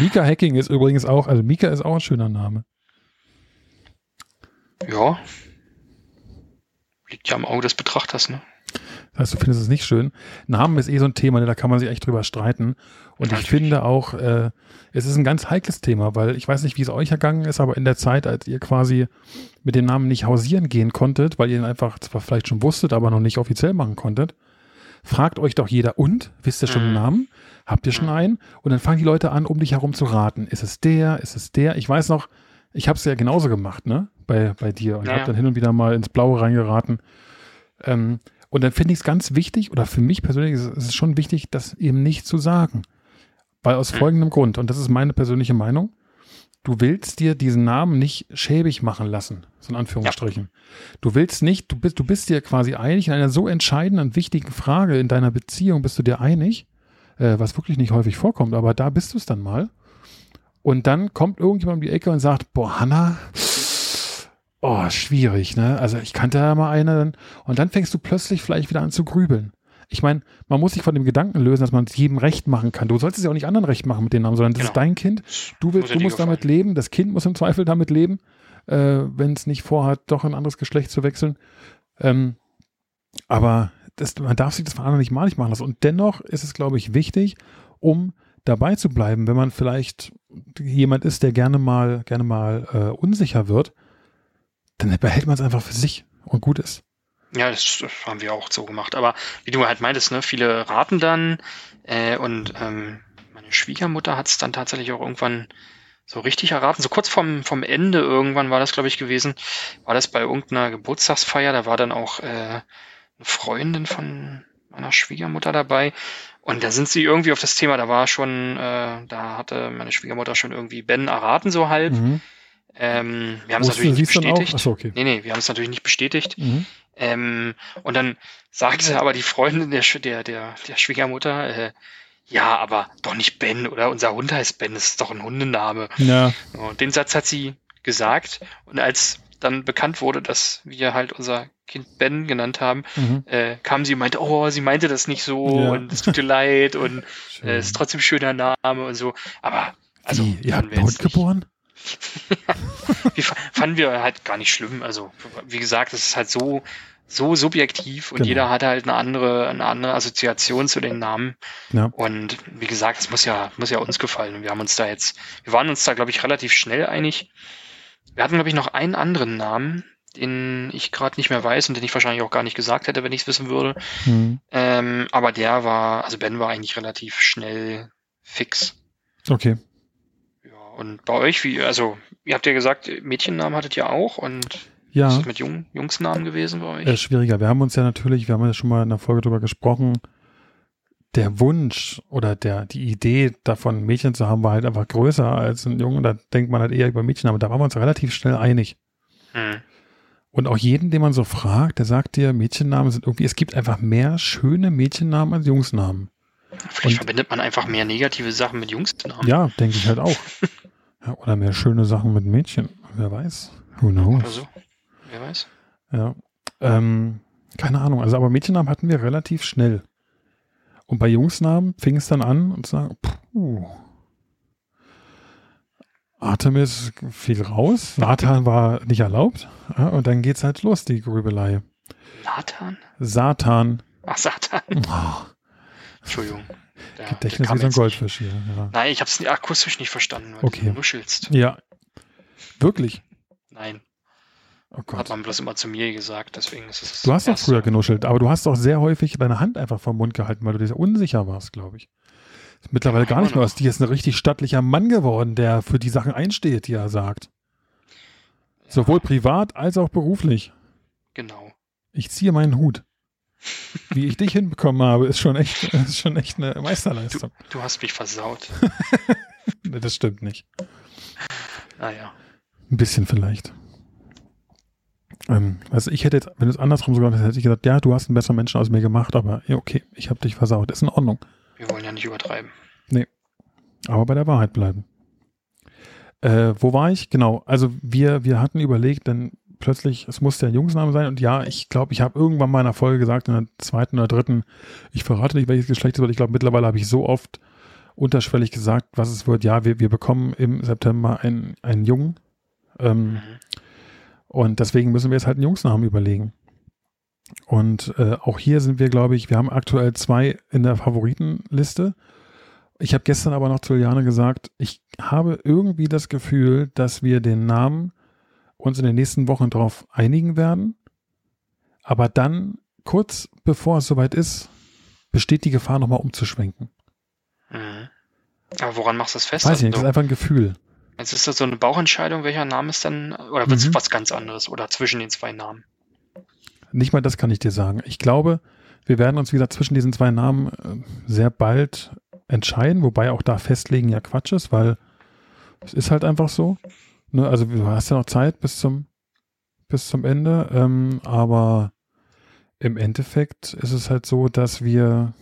Mika Hecking ist übrigens auch, also Mika ist auch ein schöner Name. Ja. Liegt ja am Auge des Betrachters, ne? Das heißt, du findest es nicht schön. Namen ist eh so ein Thema, ne? Da kann man sich echt drüber streiten. Und ja, ich finde auch, es ist ein ganz heikles Thema, weil ich weiß nicht, wie es euch ergangen ist, aber in der Zeit, als ihr quasi mit dem Namen nicht hausieren gehen konntet, weil ihr ihn einfach zwar vielleicht schon wusstet, aber noch nicht offiziell machen konntet, fragt euch doch jeder, und? Wisst ihr schon den Namen? Habt ihr schon einen? Und dann fangen die Leute an, um dich herum zu raten. Ist es der? Ist es der? Ich weiß noch, ich habe es ja genauso gemacht, ne? Bei dir. Und ich habe dann hin und wieder mal ins Blaue reingeraten. Und dann finde ich es ganz wichtig, oder für mich persönlich ist es schon wichtig, das eben nicht zu sagen. Weil aus folgendem Grund, und das ist meine persönliche Meinung, du willst dir diesen Namen nicht schäbig machen lassen, so in Anführungsstrichen. Ja. Du willst nicht, du bist dir quasi einig, in einer so entscheidenden und wichtigen Frage in deiner Beziehung bist du dir einig, was wirklich nicht häufig vorkommt, aber da bist du es dann mal. Und dann kommt irgendjemand um die Ecke und sagt, boah, Hannah, oh, schwierig, ne? Also ich kannte ja mal eine. Und dann fängst du plötzlich vielleicht wieder an zu grübeln. Ich meine, man muss sich von dem Gedanken lösen, dass man es jedem recht machen kann. Du solltest es ja auch nicht anderen recht machen mit dem Namen, sondern das ist dein Kind. Du musst damit leben. Das Kind muss im Zweifel damit leben, wenn es nicht vorhat, doch ein anderes Geschlecht zu wechseln. Aber man darf sich das von anderen nicht malig machen lassen. Und dennoch ist es, glaube ich, wichtig, um dabei zu bleiben, wenn man vielleicht jemand ist, der gerne mal unsicher wird, dann behält man es einfach für sich und gut ist. Ja, das haben wir auch so gemacht. Aber wie du halt meintest, ne, viele raten dann und meine Schwiegermutter hat es dann tatsächlich auch irgendwann so richtig erraten. So kurz vom Ende irgendwann war das, glaube ich, gewesen. War das bei irgendeiner Geburtstagsfeier. Da war dann auch eine Freundin von meiner Schwiegermutter dabei. Und da sind sie irgendwie auf das Thema, da hatte meine Schwiegermutter schon irgendwie Ben erraten so halb. Mhm. Wir haben es natürlich nicht bestätigt. Achso, okay. Nee, wir haben es natürlich nicht bestätigt. Mhm. Und dann sagte aber die Freundin der Schwiegermutter, ja, aber doch nicht Ben, oder unser Hund heißt Ben, das ist doch ein Hundename. Ja. Und den Satz hat sie gesagt. Und als dann bekannt wurde, dass wir halt unser Kind Ben genannt haben, kam sie und meinte, oh, sie meinte das nicht so und es tut ihr leid und es ist trotzdem ein schöner Name und so. Aber, also, ihr habt Hund geboren? Fanden wir halt gar nicht schlimm. Also, wie gesagt, es ist halt so subjektiv und jeder hat halt eine andere Assoziation zu den Namen. Ja. Und wie gesagt, es muss ja uns gefallen. Und wir waren uns da, glaube ich, relativ schnell einig. Wir hatten, glaube ich, noch einen anderen Namen, den ich gerade nicht mehr weiß und den ich wahrscheinlich auch gar nicht gesagt hätte, wenn ich es wissen würde. Mhm. Aber Ben war eigentlich relativ schnell fix. Okay. Und bei euch, ihr habt ja gesagt, Mädchennamen hattet ihr auch und ist das mit Jungsnamen gewesen bei euch? Schwieriger. Wir haben ja schon mal in der Folge drüber gesprochen, der Wunsch oder die Idee davon, Mädchen zu haben, war halt einfach größer als ein Jungen. Da denkt man halt eher über Mädchennamen. Da waren wir uns relativ schnell einig. Hm. Und auch jeden, den man so fragt, der sagt dir, Mädchennamen sind irgendwie, es gibt einfach mehr schöne Mädchennamen als Jungsnamen. Vielleicht verbindet man einfach mehr negative Sachen mit Jungsnamen. Ja, denke ich halt auch. Ja, oder mehr schöne Sachen mit Mädchen. Wer weiß. Who knows? Also, Wer weiß? Ja. Keine Ahnung. Also, aber Mädchennamen hatten wir relativ schnell. Und bei Jungsnamen fing es dann an und sagen, Artemis fiel raus, Nathan war nicht erlaubt. Ja, und dann geht's halt los, die Grübelei. Nathan? Satan. Ach, Satan. Oh. Entschuldigung. Ja, Gedächtnis wie so ein Goldfisch hier. Ja. Nein, ich habe es akustisch nicht verstanden, weil du nuschelst. Ja. Wirklich? Nein. Oh Gott. Hat man bloß immer zu mir gesagt, deswegen ist es. Du hast doch früher genuschelt, aber du hast auch sehr häufig deine Hand einfach vom Mund gehalten, weil du dir unsicher warst, glaube ich. Mittlerweile gar nicht mehr. Aus dir ist ein richtig stattlicher Mann geworden, der für die Sachen einsteht, die er sagt. Ja. Sowohl privat als auch beruflich. Genau. Ich ziehe meinen Hut. Wie ich dich hinbekommen habe, ist schon echt eine Meisterleistung. Du hast mich versaut. Das stimmt nicht. Naja. Ein bisschen vielleicht. Also ich hätte jetzt, wenn es andersrum sogar, hätte ich gesagt, ja, du hast einen besseren Menschen aus mir gemacht, aber ja, okay, ich habe dich versaut. Ist in Ordnung. Wir wollen ja nicht übertreiben. Nee, aber bei der Wahrheit bleiben. Wo war ich? Genau, also wir hatten überlegt, denn plötzlich, es muss der Jungsname sein und ja, ich glaube, ich habe irgendwann mal in einer Folge gesagt, in der zweiten oder dritten, ich verrate nicht, welches Geschlecht es wird. Ich glaube, mittlerweile habe ich so oft unterschwellig gesagt, was es wird. Ja, wir bekommen im September einen Jungen. Und deswegen müssen wir jetzt halt einen Jungsnamen überlegen. Und auch hier sind wir, glaube ich, wir haben aktuell 2 in der Favoritenliste. Ich habe gestern aber noch zu Juliane gesagt, ich habe irgendwie das Gefühl, dass wir den Namen uns in den nächsten Wochen darauf einigen werden. Aber dann, kurz bevor es soweit ist, besteht die Gefahr, nochmal umzuschwenken. Mhm. Aber woran machst du das fest? Weiß ich nicht, das ist einfach ein Gefühl. Jetzt ist das so eine Bauchentscheidung, welcher Name ist dann, oder wird es was ganz anderes, oder zwischen den 2 Namen? Nicht mal das kann ich dir sagen. Ich glaube, wir werden uns wieder zwischen diesen 2 Namen sehr bald entscheiden, wobei auch da festlegen ja Quatsch ist, weil es ist halt einfach so. Ne? Also du hast ja noch Zeit bis zum Ende, aber im Endeffekt ist es halt so, dass wir...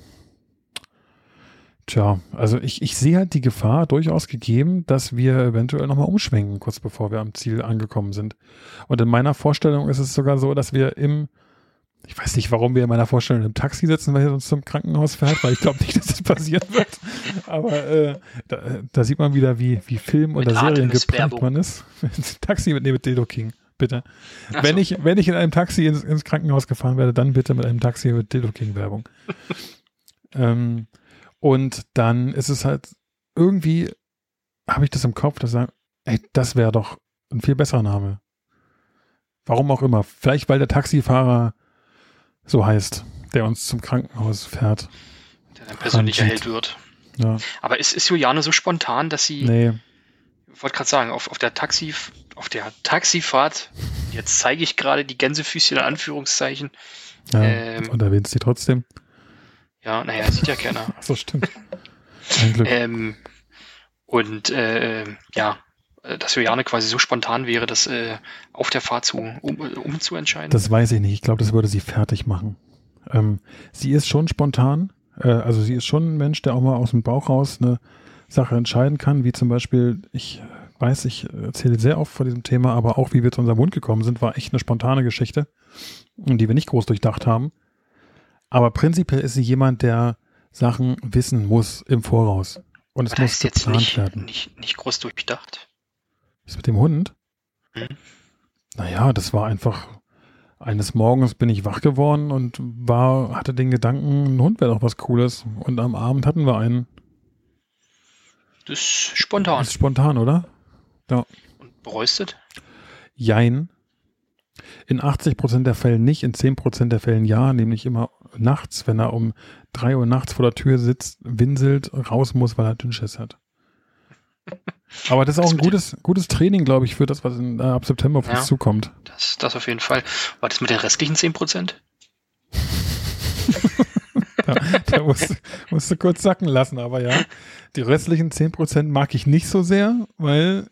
Tja, also ich sehe halt die Gefahr durchaus gegeben, dass wir eventuell nochmal umschwenken, kurz bevor wir am Ziel angekommen sind. Und in meiner Vorstellung ist es sogar so, dass wir ich weiß nicht, warum wir in meiner Vorstellung im Taxi sitzen, weil er uns zum Krankenhaus fährt, weil ich glaube nicht, dass das passieren wird. Aber da sieht man wieder, wie Film- oder Serien geprägt man ist. Taxi mit Dildo King, bitte. Ach wenn so. Wenn ich in einem Taxi ins Krankenhaus gefahren werde, dann bitte mit einem Taxi mit Dildo King Werbung. Und dann ist es halt, irgendwie habe ich das im Kopf, dass ich sage, ey, das wäre doch ein viel besserer Name. Warum auch immer. Vielleicht, weil der Taxifahrer so heißt, der uns zum Krankenhaus fährt. Der dann persönlicher Held wird. Ja. Aber ist Juliane so spontan, dass sie... Nee. Ich wollte gerade sagen, auf der Taxifahrt, jetzt zeige ich gerade die Gänsefüßchen in Anführungszeichen. Ja, und erwähnst die trotzdem. Ja, naja, sieht ja keiner. Ach so, stimmt. Ein Glück. Dass Juliane quasi so spontan wäre, das auf der Fahrt zu entscheiden. Das weiß ich nicht. Ich glaube, das würde sie fertig machen. Sie ist schon spontan. Also sie ist schon ein Mensch, der auch mal aus dem Bauch raus eine Sache entscheiden kann, wie zum Beispiel, ich erzähle sehr oft von diesem Thema, aber auch wie wir zu unserem Hund gekommen sind, war echt eine spontane Geschichte, die wir nicht groß durchdacht haben. Aber prinzipiell ist sie jemand, der Sachen wissen muss im Voraus. Und es muss geplant werden. Nicht groß durchdacht. Was mit dem Hund? Hm? Naja, das war einfach, eines Morgens bin ich wach geworden und hatte den Gedanken, ein Hund wäre doch was Cooles. Und am Abend hatten wir einen. Das ist spontan. Das ist spontan, oder? Ja. Und bereustet? Jein. In 80% der Fälle nicht, in 10% der Fällen ja, nämlich immer nachts, wenn er um 3 Uhr nachts vor der Tür sitzt, winselt, raus muss, weil er Dünnschiss hat. Aber das ist auch ein gutes Training, glaube ich, für das, was ab September auf uns zukommt. Das auf jeden Fall. War das mit den restlichen 10%? Ja, der musste kurz sacken lassen, aber ja, die restlichen 10% mag ich nicht so sehr, weil,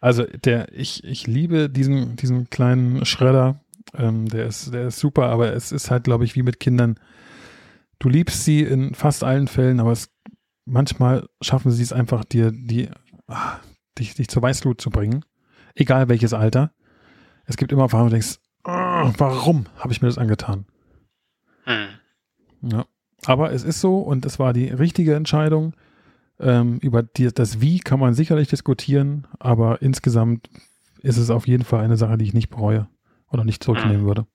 also ich liebe diesen kleinen Schredder, der ist super, aber es ist halt, glaube ich, wie mit Kindern, du liebst sie in fast allen Fällen, aber manchmal schaffen sie es einfach, dich zur Weißglut zu bringen, egal welches Alter. Es gibt immer Phasen, wo du denkst, warum habe ich mir das angetan? Ja. Aber es ist so und es war die richtige Entscheidung. Über das Wie kann man sicherlich diskutieren, aber insgesamt ist es auf jeden Fall eine Sache, die ich nicht bereue oder nicht zurücknehmen würde.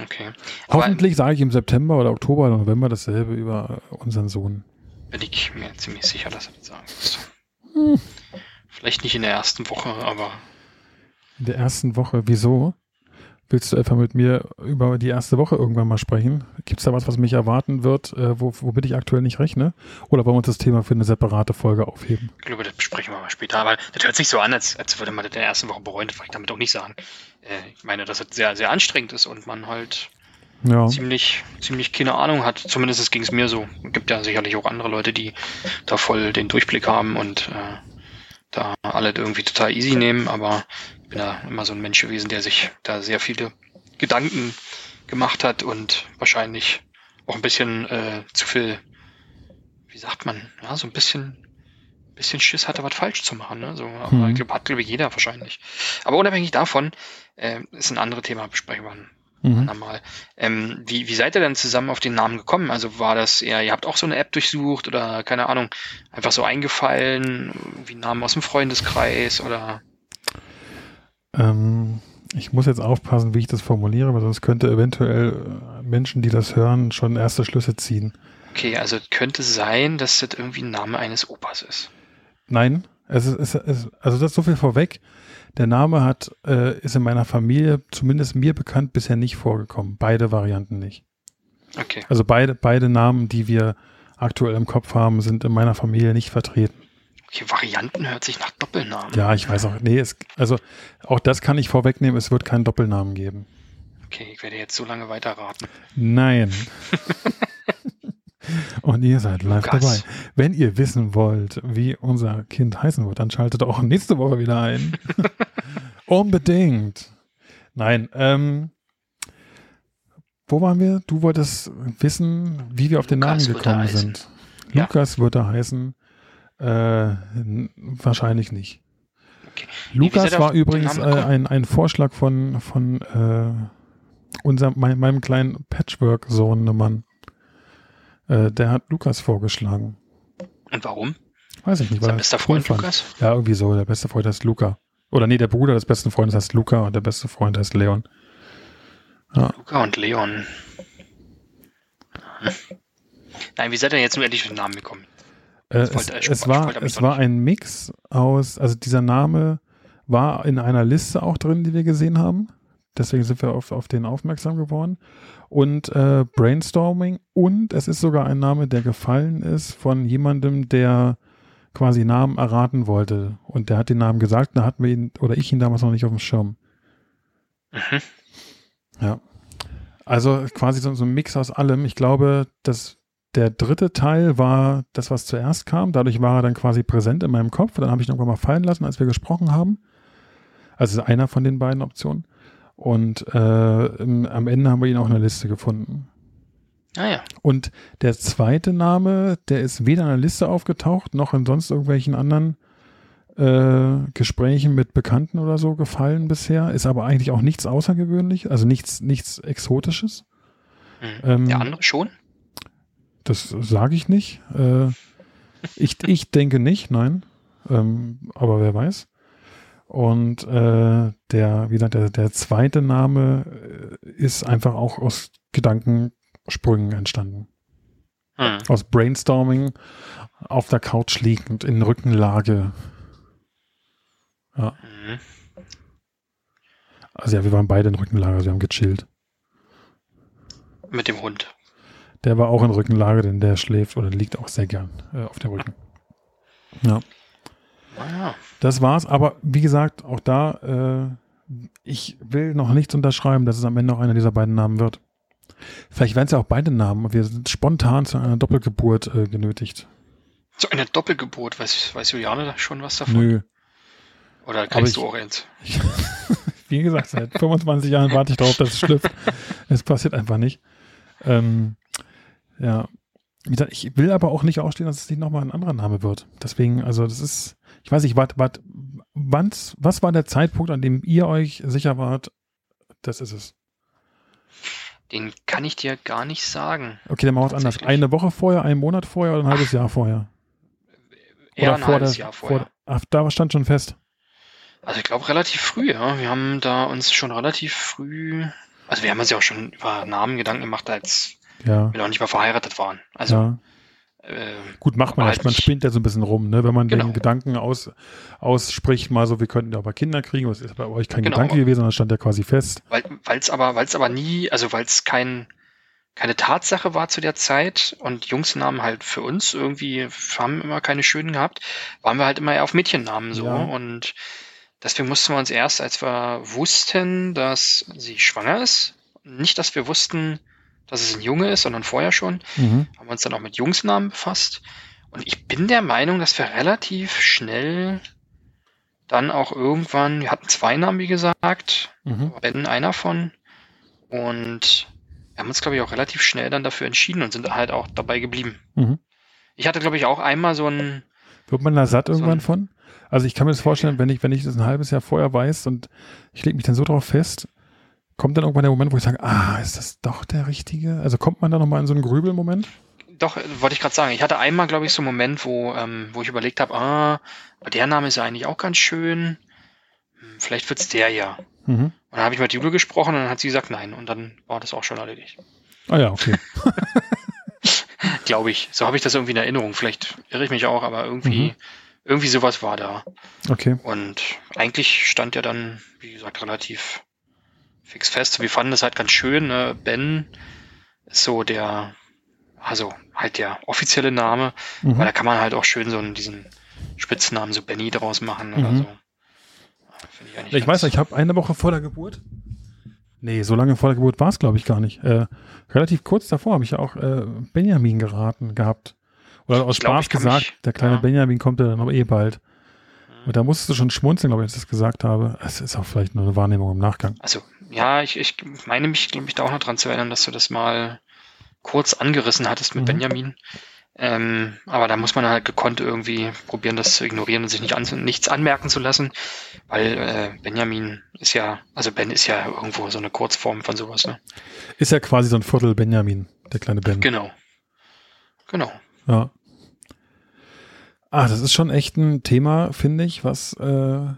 Okay. Aber hoffentlich sage ich im September oder Oktober oder November dasselbe über unseren Sohn. Bin ich mir ziemlich sicher, dass er das sagen muss. Vielleicht nicht in der ersten Woche, aber... In der ersten Woche? Wieso? Willst du etwa mit mir über die erste Woche irgendwann mal sprechen? Gibt es da was mich erwarten wird, womit ich aktuell nicht rechne? Oder wollen wir uns das Thema für eine separate Folge aufheben? Ich glaube, das besprechen wir mal später. Aber das hört sich so an, als würde man das in der ersten Woche bereuen. Das wollte ich damit auch nicht sagen. Ich meine, dass das sehr, sehr anstrengend ist und man halt ziemlich keine Ahnung hat. Zumindest ging es mir so. Es gibt ja sicherlich auch andere Leute, die da voll den Durchblick haben und da alle irgendwie total easy nehmen, aber ich bin da immer so ein Mensch gewesen, der sich da sehr viele Gedanken gemacht hat und wahrscheinlich auch ein bisschen zu viel, wie sagt man, ja, so ein bisschen Schiss hatte, was falsch zu machen, ne? So, aber ich glaube, hat jeder wahrscheinlich. Aber unabhängig davon ist ein anderes Thema besprechbar. Mal. Wie seid ihr denn zusammen auf den Namen gekommen? Also war das eher, ihr habt auch so eine App durchsucht oder keine Ahnung, einfach so eingefallen, wie Namen aus dem Freundeskreis oder? Ich muss jetzt aufpassen, wie ich das formuliere, weil sonst könnte eventuell Menschen, die das hören, schon erste Schlüsse ziehen. Okay, also könnte sein, dass das irgendwie ein Name eines Opas ist. Nein, also das ist so viel vorweg. Der Name ist in meiner Familie, zumindest mir bekannt, bisher nicht vorgekommen. Beide Varianten nicht. Okay. Also beide Namen, die wir aktuell im Kopf haben, sind in meiner Familie nicht vertreten. Okay, Varianten hört sich nach Doppelnamen. Ja, ich weiß auch. Nee, also auch das kann ich vorwegnehmen, es wird keinen Doppelnamen geben. Okay, ich werde jetzt so lange weiterraten. Nein. Und ihr seid live dabei. Wenn ihr wissen wollt, wie unser Kind heißen wird, dann schaltet auch nächste Woche wieder ein. Unbedingt. Nein, wo waren wir? Du wolltest wissen, wie wir auf den Namen gekommen sind. Ja. Lukas wird er heißen. Wahrscheinlich nicht. Okay. Lukas war übrigens ein Vorschlag von meinem kleinen Patchwork-Sohn-Mann. Der hat Lukas vorgeschlagen. Und warum? Weiß ich nicht. Sein bester Freund Lukas? Ja, irgendwie so. Der beste Freund heißt Luca. Oder nee, der Bruder des besten Freundes heißt Luca und der beste Freund heißt Leon. Ja. Luca und Leon. Nein, wie seid ihr jetzt nur endlich mit dem Namen gekommen? Es war ein Mix aus, also dieser Name war in einer Liste auch drin, die wir gesehen haben. Deswegen sind wir auf den aufmerksam geworden. Und Brainstorming. Und es ist sogar ein Name, der gefallen ist von jemandem, der quasi Namen erraten wollte. Und der hat den Namen gesagt, da hatten wir ihn, oder ich ihn damals noch nicht auf dem Schirm. Mhm. Ja. Also quasi so ein Mix aus allem. Ich glaube, dass der dritte Teil war das, was zuerst kam. Dadurch war er dann quasi präsent in meinem Kopf. Und dann habe ich ihn irgendwann mal fallen lassen, als wir gesprochen haben. Also einer von den beiden Optionen. Und am Ende haben wir ihn auch in der Liste gefunden. Ah ja. Und der zweite Name, der ist weder in der Liste aufgetaucht, noch in sonst irgendwelchen anderen Gesprächen mit Bekannten oder so gefallen bisher, ist aber eigentlich auch nichts Außergewöhnliches, also nichts Exotisches. Mhm. Der andere schon? Das sage ich nicht. Ich denke nicht, nein. Aber wer weiß. Und wie gesagt, der zweite Name ist einfach auch aus Gedankensprüngen entstanden. Aus Brainstorming, auf der Couch liegend, in Rückenlage. Ja. Also ja, wir waren beide in Rückenlage, also wir haben gechillt. Mit dem Hund. Der war auch in Rückenlage, denn der schläft oder liegt auch sehr gern auf dem Rücken. Ja. Das war's, aber wie gesagt, auch da, ich will noch nichts unterschreiben, dass es am Ende auch einer dieser beiden Namen wird. Vielleicht werden es ja auch beide Namen und wir sind spontan zu einer Doppelgeburt genötigt. Zu einer Doppelgeburt? Weiß Juliane schon was davon? Nö. Oder kriegst du auch eins? Wie gesagt, seit 25 Jahren warte ich darauf, dass es schlüpft. Es passiert einfach nicht. Ja. Ich will aber auch nicht ausstehen, dass es nicht nochmal ein anderer Name wird. Deswegen, also das ist, ich weiß nicht, was war der Zeitpunkt, an dem ihr euch sicher wart, das ist es? Den kann ich dir gar nicht sagen. Okay, dann machen wir es anders. Eine Woche vorher, einen Monat vorher oder ein halbes Jahr vorher? Eher ein halbes Jahr vorher. Da stand schon fest. Also ich glaube relativ früh, ja. Wir haben da uns schon relativ früh, also wir haben uns ja auch schon über Namen Gedanken gemacht, als wir noch nicht mal verheiratet waren. Also gut, macht man halt, man spinnt ja so ein bisschen rum, ne? Wenn man den Gedanken ausspricht, mal so, wir könnten ja aber Kinder kriegen, das ist bei euch kein Gedanke gewesen, sondern stand ja quasi fest. Weil es keine Tatsache war zu der Zeit und Jungsnamen halt für uns irgendwie, haben immer keine schönen gehabt, waren wir halt immer eher auf Mädchennamen so und deswegen mussten wir uns erst, als wir wussten, dass sie schwanger ist, nicht, dass wir wussten, dass es ein Junge ist, sondern vorher schon, haben wir uns dann auch mit Jungsnamen befasst. Und ich bin der Meinung, dass wir relativ schnell dann auch irgendwann, wir hatten 2 Namen, wie gesagt, Ben einer von, und wir haben uns, glaube ich, auch relativ schnell dann dafür entschieden und sind halt auch dabei geblieben. Mhm. Ich hatte, glaube ich, auch einmal so ein... Wird man da satt irgendwann von? Also ich kann mir das vorstellen, wenn ich das ein halbes Jahr vorher weiß und ich lege mich dann so drauf fest, kommt dann irgendwann der Moment, wo ich sage, ist das doch der Richtige? Also kommt man da nochmal in so einen Grübelmoment? Doch, wollte ich gerade sagen. Ich hatte einmal, glaube ich, so einen Moment, wo ich überlegt habe, der Name ist ja eigentlich auch ganz schön. Vielleicht wird's der ja. Mhm. Und dann habe ich mit Jule gesprochen und dann hat sie gesagt, nein. Und dann war das auch schon erledigt. Ah ja, okay. Glaube ich. So habe ich das irgendwie in Erinnerung. Vielleicht irre ich mich auch, aber irgendwie sowas war da. Okay. Und eigentlich stand ja dann, wie gesagt, relativ fix fest. Wir fanden das halt ganz schön. Ne? Ben ist so der offizielle Name, weil da kann man halt auch schön so diesen Spitznamen, so Benny, draus machen oder so. Finde ich eigentlich weiß nicht, ich habe eine Woche vor der Geburt. Nee, so lange vor der Geburt war es, glaube ich, gar nicht. Relativ kurz davor habe ich ja auch Benjamin geraten gehabt. Oder aus Spaß gesagt, der kleine Benjamin kommt ja dann aber eh bald. Und da musstest du schon schmunzeln, glaube ich, als ich das gesagt habe. Es ist auch vielleicht nur eine Wahrnehmung im Nachgang. Also, ja, ich meine mich, glaube ich, da auch noch dran zu erinnern, dass du das mal kurz angerissen hattest mit Benjamin. Aber da muss man halt gekonnt irgendwie probieren, das zu ignorieren und sich nichts anmerken zu lassen, weil Ben ist ja irgendwo so eine Kurzform von sowas, ne? Ist ja quasi so ein Viertel Benjamin, der kleine Ben. Genau. Ja. Das ist schon echt ein Thema, finde ich, was gar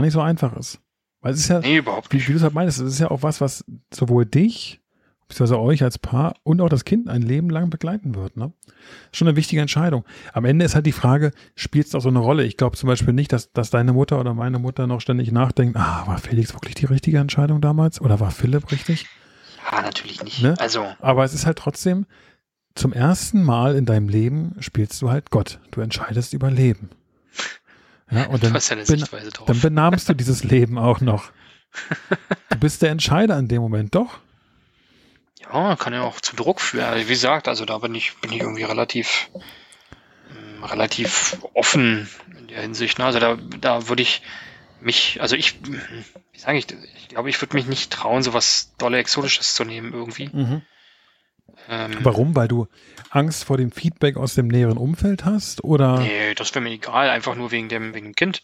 nicht so einfach ist. Weil es ist ja, nee, überhaupt nicht. Wie du es halt meinst, es ist ja auch was sowohl dich, beziehungsweise euch als Paar und auch das Kind ein Leben lang begleiten wird, ne? Schon eine wichtige Entscheidung. Am Ende ist halt die Frage, spielt es auch so eine Rolle? Ich glaube zum Beispiel nicht, dass deine Mutter oder meine Mutter noch ständig nachdenkt, war Felix wirklich die richtige Entscheidung damals? Oder war Philipp richtig? Ja, natürlich nicht. Ne? Also. Aber es ist halt trotzdem, zum ersten Mal in deinem Leben spielst du halt Gott. Du entscheidest über Leben. Ja, und dann benamst du dieses Leben auch noch. Du bist der Entscheider in dem Moment, doch? Ja, kann ja auch zu Druck führen. Wie gesagt, also da bin ich irgendwie relativ offen in der Hinsicht. Also da würde ich mich, ich glaube, ich würde mich nicht trauen, so was dolle Exotisches zu nehmen irgendwie. Mhm. Warum? Weil du Angst vor dem Feedback aus dem näheren Umfeld hast? Oder? Nee, das wäre mir egal, einfach nur wegen dem Kind.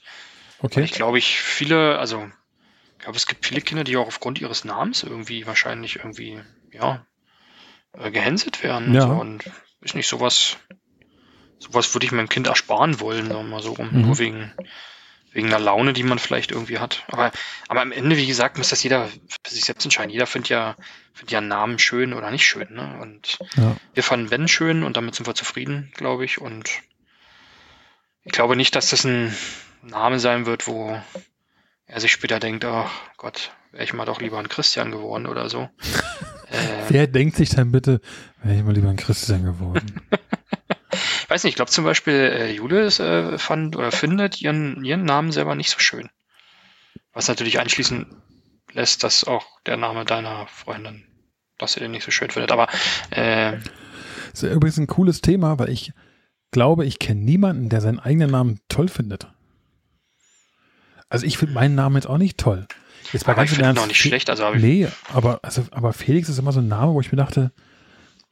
Okay. Weil ich glaube, es gibt viele Kinder, die auch aufgrund ihres Namens irgendwie wahrscheinlich gehänselt werden. Ja. Und ist nicht sowas würde ich meinem Kind ersparen wollen, sagen wir mal so, nur wegen einer Laune, die man vielleicht irgendwie hat. Aber am Ende, wie gesagt, muss das jeder für sich selbst entscheiden. Jeder findet ja einen Namen schön oder nicht schön. Ne? Und wir fanden Ben schön und damit sind wir zufrieden, glaube ich. Und ich glaube nicht, dass das ein Name sein wird, wo er sich später denkt, ach Gott, wäre ich mal doch lieber ein Christian geworden oder so. Wer denkt sich dann bitte, wäre ich mal lieber ein Christian geworden? Ich weiß nicht, ich glaube zum Beispiel Jule fand oder findet ihren Namen selber nicht so schön. Was natürlich einschließen lässt, dass auch der Name deiner Freundin, dass sie den nicht so schön findet. Aber das ist ja übrigens ein cooles Thema, weil ich glaube, ich kenne niemanden, der seinen eigenen Namen toll findet. Also ich finde meinen Namen jetzt auch nicht toll. Jetzt war aber ganz ich finde ihn auch nicht schlecht. Aber Felix ist immer so ein Name, wo ich mir dachte,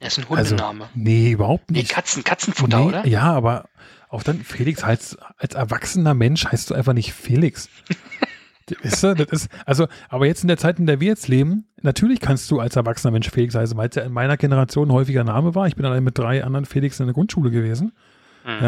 er ist ein Hundename. Nee, überhaupt nicht. Nee, Katzenfutter, oder? Ja, aber Auch dann Felix heißt, als erwachsener Mensch heißt du einfach nicht Felix. Weißt du, das ist, also, aber jetzt in der Zeit, in der wir jetzt leben, natürlich kannst du als erwachsener Mensch Felix heißen, weil es ja in meiner Generation ein häufiger Name war. Ich bin allein mit 3 anderen Felix in der Grundschule gewesen. Mhm.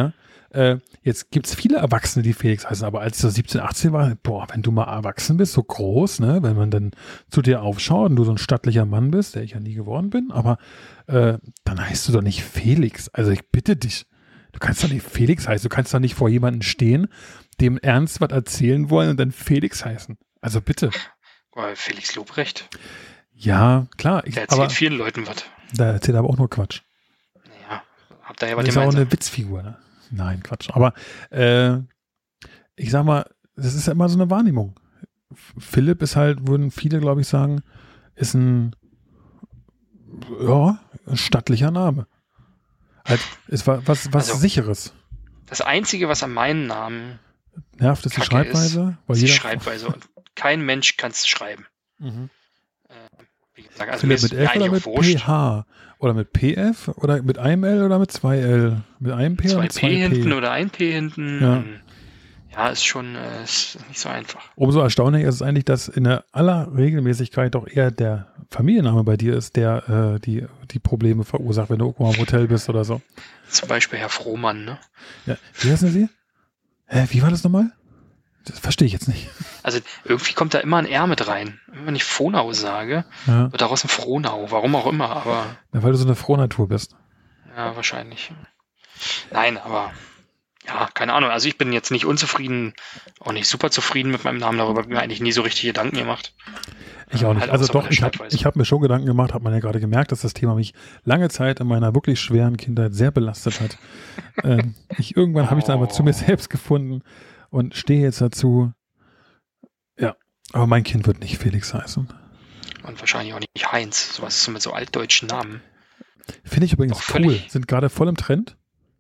Ja. Jetzt gibt es viele Erwachsene, die Felix heißen, aber als ich so 17, 18 war, boah, wenn du mal erwachsen bist, so groß, ne, wenn man dann zu dir aufschaut und du so ein stattlicher Mann bist, der ich ja nie geworden bin, aber dann heißt du doch nicht Felix. Also ich bitte dich, du kannst doch nicht Felix heißen, du kannst doch nicht vor jemandem stehen, dem ernst was erzählen wollen und dann Felix heißen. Also bitte. Felix Lobrecht. Ja, klar. Der erzählt aber vielen Leuten was. Der erzählt aber auch nur Quatsch. Ja, habt ihr ja was gemeinsam. Ist auch eine Witzfigur, ne? Nein, Quatsch. Aber ich sag mal, das ist ja immer so eine Wahrnehmung. Philipp ist halt, würden viele, glaube ich, sagen, ist ein stattlicher Name. Halt, ist was also, Sicheres. Das Einzige, was an meinem Namen nervt, ist die Schreibweise. Ist, weil ist die Schreibweise. Und kein Mensch kann es schreiben. Mhm. Wie gesagt, also Philipp mit F oder mit wurscht. PH? Oder mit PF? Oder mit einem L oder mit 2 L? Mit einem P oder 2 P? 2 P hinten oder 1 P hinten. Ja, ist schon ist nicht so einfach. Umso erstaunlicher ist es eigentlich, dass in der aller Regelmäßigkeit doch eher der Familienname bei dir ist, der die Probleme verursacht, wenn du irgendwo im Hotel bist oder so. Zum Beispiel Herr Frohmann, ne? Ja. Wie heißen Sie? Hä, wie war das nochmal? Das verstehe ich jetzt nicht. Also irgendwie kommt da immer ein R mit rein. Wenn ich Frohnau sage, wird daraus ein Frohnau. Warum auch immer, aber... Ja, weil du so eine Frohnatur bist. Ja, wahrscheinlich. Nein, aber... Ja, keine Ahnung. Also ich bin jetzt nicht unzufrieden, auch nicht super zufrieden mit meinem Namen. Darüber habe ich mir eigentlich nie so richtig Gedanken gemacht. Ich auch nicht. Halt also doch, ich hab mir schon Gedanken gemacht, hat man ja gerade gemerkt, dass das Thema mich lange Zeit in meiner wirklich schweren Kindheit sehr belastet hat. Irgendwann habe ich dann aber zu mir selbst gefunden und stehe jetzt dazu. Ja, aber mein Kind wird nicht Felix heißen. Und wahrscheinlich auch nicht Heinz. Sowas mit so altdeutschen Namen. Finde ich übrigens cool. Sind gerade voll im Trend.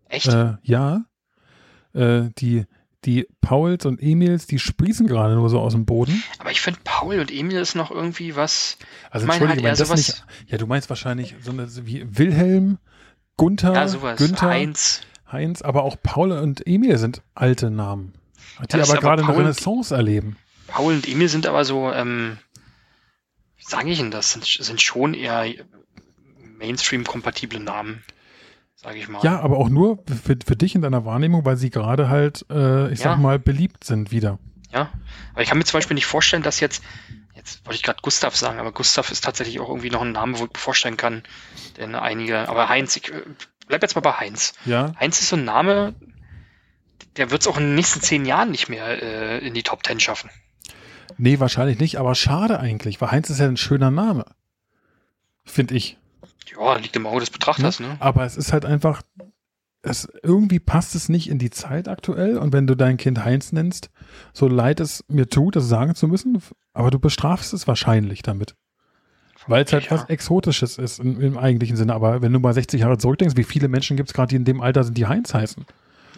Echt? Ja. Die Pauls und Emils, die sprießen gerade nur so aus dem Boden. Aber ich finde, Paul und Emil ist noch irgendwie was... Also entschuldige, halt das nicht... Ja, du meinst wahrscheinlich so eine, wie Wilhelm, Gunther, ja, sowas. Günther, Heinz, aber auch Paul und Emil sind alte Namen, die ja, aber gerade eine Renaissance erleben. Paul und Emil sind aber so, wie sage ich denn das, sind schon eher Mainstream-kompatible Namen. Sag ich mal. Ja, aber auch nur für dich in deiner Wahrnehmung, weil sie gerade halt, sag mal, beliebt sind wieder. Ja, aber ich kann mir zum Beispiel nicht vorstellen, dass jetzt wollte ich gerade Gustav sagen, aber Gustav ist tatsächlich auch irgendwie noch ein Name, wo ich mir vorstellen kann, denn einige, aber Heinz, ich bleib jetzt mal bei Heinz. Ja. Heinz ist so ein Name, der wird es auch in den nächsten 10 Jahren nicht mehr in die Top 10 schaffen. Nee, wahrscheinlich nicht, aber schade eigentlich, weil Heinz ist ja ein schöner Name, finde ich. Ja, liegt im Auge des Betrachters, ne? Aber es ist halt einfach, irgendwie passt es nicht in die Zeit aktuell. Und wenn du dein Kind Heinz nennst, so leid es mir tut, das sagen zu müssen, aber du bestrafst es wahrscheinlich damit. Weil es halt was Exotisches ist im eigentlichen Sinne. Aber wenn du mal 60 Jahre zurückdenkst, wie viele Menschen gibt es gerade, die in dem Alter sind, die Heinz heißen?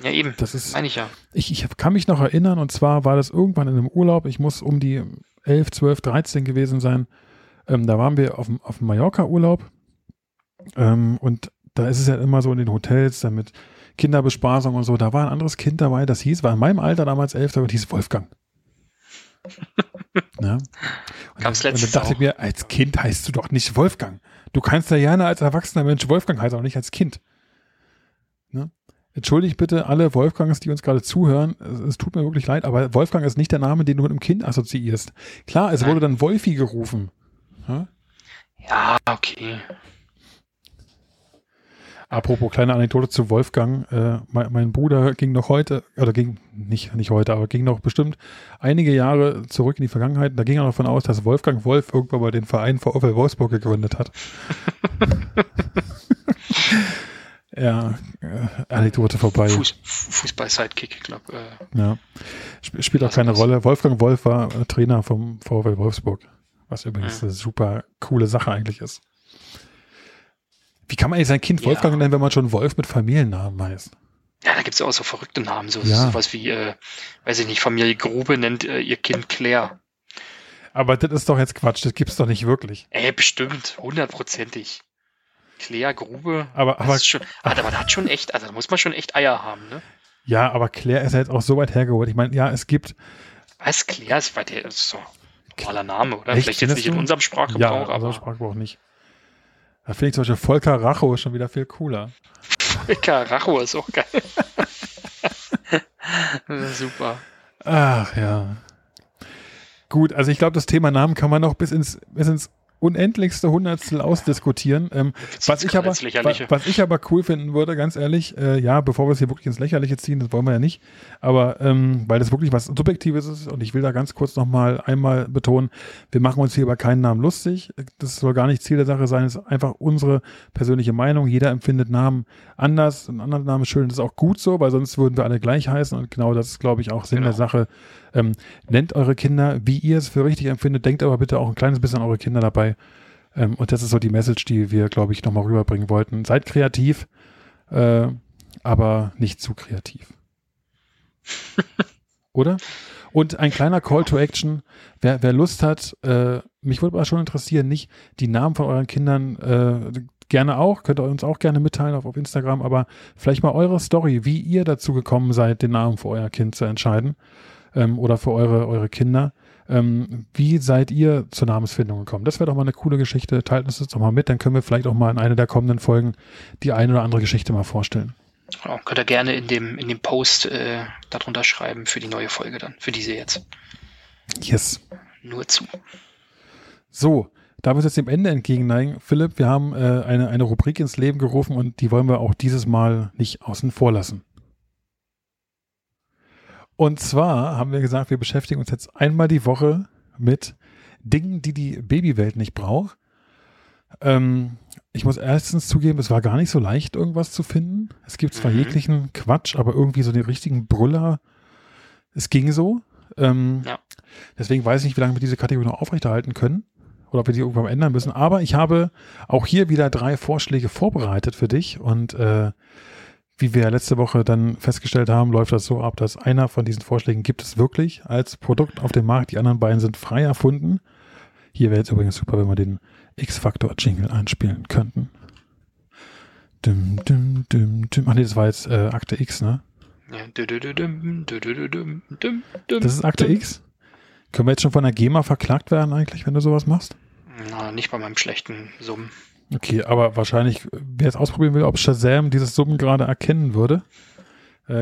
Ja, eben. Das ist, meine ich ja. Ich kann mich noch erinnern, und zwar war das irgendwann in einem Urlaub, ich muss um die 11, 12, 13 gewesen sein. Da waren wir auf dem Mallorca-Urlaub. Und da ist es ja immer so in den Hotels, dann mit Kinderbespaßung und so, da war ein anderes Kind dabei, das war in meinem Alter damals 11, und hieß Wolfgang. Ja. Und dann dachte ich mir, als Kind heißt du doch nicht Wolfgang. Du kannst ja gerne als erwachsener Mensch Wolfgang heißen, aber nicht als Kind. Ne? Entschuldigt bitte alle Wolfgangs, die uns gerade zuhören, es tut mir wirklich leid, aber Wolfgang ist nicht der Name, den du mit einem Kind assoziierst. Klar, es wurde dann Wolfi gerufen. Ja, okay. Apropos kleine Anekdote zu Wolfgang, mein Bruder ging noch heute, oder ging nicht heute, aber ging noch bestimmt einige Jahre zurück in die Vergangenheit. Da ging er noch davon aus, dass Wolfgang Wolf irgendwann mal den Verein VfL Wolfsburg gegründet hat. Ja, Anekdote vorbei. Fußball-Sidekick, glaube ich. Ja. Spielt auch keine Rolle. Wolfgang Wolf war Trainer vom VfL Wolfsburg, was übrigens eine super coole Sache eigentlich ist. Wie kann man eigentlich sein Kind Wolfgang nennen, wenn man schon Wolf mit Familiennamen heißt? Ja, da gibt es ja auch so verrückte Namen. Sowas wie, weiß ich nicht, Familie Grube nennt ihr Kind Claire. Aber das ist doch jetzt Quatsch, das gibt's doch nicht wirklich. Bestimmt, 100%. Claire Grube. Aber da hat schon echt, also da muss man schon echt Eier haben, ne? Ja, aber Claire ist ja jetzt auch so weit hergeholt. Ich meine, ja, es gibt... Was? Claire ist weit her? Das ist so ein normaler Name, oder? Echt? Vielleicht jetzt nicht in unserem Sprachgebrauch, ja, aber... Ja, in unserem Sprachgebrauch nicht. Da finde ich zum Beispiel Volker Racho schon wieder viel cooler. Volker Racho ist auch geil. Das ist super. Ach ja. Gut, also ich glaube, das Thema Namen kann man noch bis ins unendlichste Hundertstel ausdiskutieren. Was ich aber cool finden würde, ganz ehrlich, bevor wir es hier wirklich ins Lächerliche ziehen, das wollen wir ja nicht, aber weil das wirklich was Subjektives ist und ich will da ganz kurz nochmal einmal betonen, wir machen uns hier über keinen Namen lustig, das soll gar nicht Ziel der Sache sein, das ist einfach unsere persönliche Meinung, jeder empfindet Namen anders, ein anderer Name ist schön, das ist auch gut so, weil sonst würden wir alle gleich heißen und genau das ist, glaube ich, auch Sinn der Sache. Nennt eure Kinder, wie ihr es für richtig empfindet, denkt aber bitte auch ein kleines bisschen an eure Kinder dabei. Und das ist so die Message, die wir, glaube ich, nochmal rüberbringen wollten. Seid kreativ, aber nicht zu kreativ. Oder? Und ein kleiner Call to Action. Wer Lust hat, mich würde aber schon interessieren, nicht die Namen von euren Kindern gerne auch, könnt ihr uns auch gerne mitteilen auf Instagram, aber vielleicht mal eure Story, wie ihr dazu gekommen seid, den Namen für euer Kind zu entscheiden oder für eure Kinder. Wie seid ihr zur Namensfindung gekommen? Das wäre doch mal eine coole Geschichte. Teilt uns das doch mal mit, dann können wir vielleicht auch mal in einer der kommenden Folgen die eine oder andere Geschichte mal vorstellen. Genau, könnt ihr gerne in dem Post darunter schreiben für die neue Folge dann, für diese jetzt. Yes. Nur zu. So, da wir uns jetzt dem Ende entgegenneigen, Philipp, wir haben eine Rubrik ins Leben gerufen und die wollen wir auch dieses Mal nicht außen vor lassen. Und zwar haben wir gesagt, wir beschäftigen uns jetzt einmal die Woche mit Dingen, die die Babywelt nicht braucht. Ich muss erstens zugeben, es war gar nicht so leicht, irgendwas zu finden. Es gibt zwar jeglichen Quatsch, aber irgendwie so den richtigen Brüller. Es ging so. Deswegen weiß ich nicht, wie lange wir diese Kategorie noch aufrechterhalten können oder ob wir die irgendwann ändern müssen. Aber ich habe auch hier wieder 3 Vorschläge vorbereitet für dich und wie wir letzte Woche dann festgestellt haben, läuft das so ab, dass einer von diesen Vorschlägen gibt es wirklich als Produkt auf dem Markt. Die anderen beiden sind frei erfunden. Hier wäre jetzt übrigens super, wenn wir den X-Faktor-Jingle einspielen könnten. Dum, dum, dum, dum. Ach nee, das war jetzt Akte X, ne? Das ist Akte X? Können wir jetzt schon von der GEMA verklagt werden eigentlich, wenn du sowas machst? Na, nicht bei meinem schlechten Summen. Okay, aber wahrscheinlich, wer jetzt ausprobieren will, ob Shazam dieses Summen gerade erkennen würde,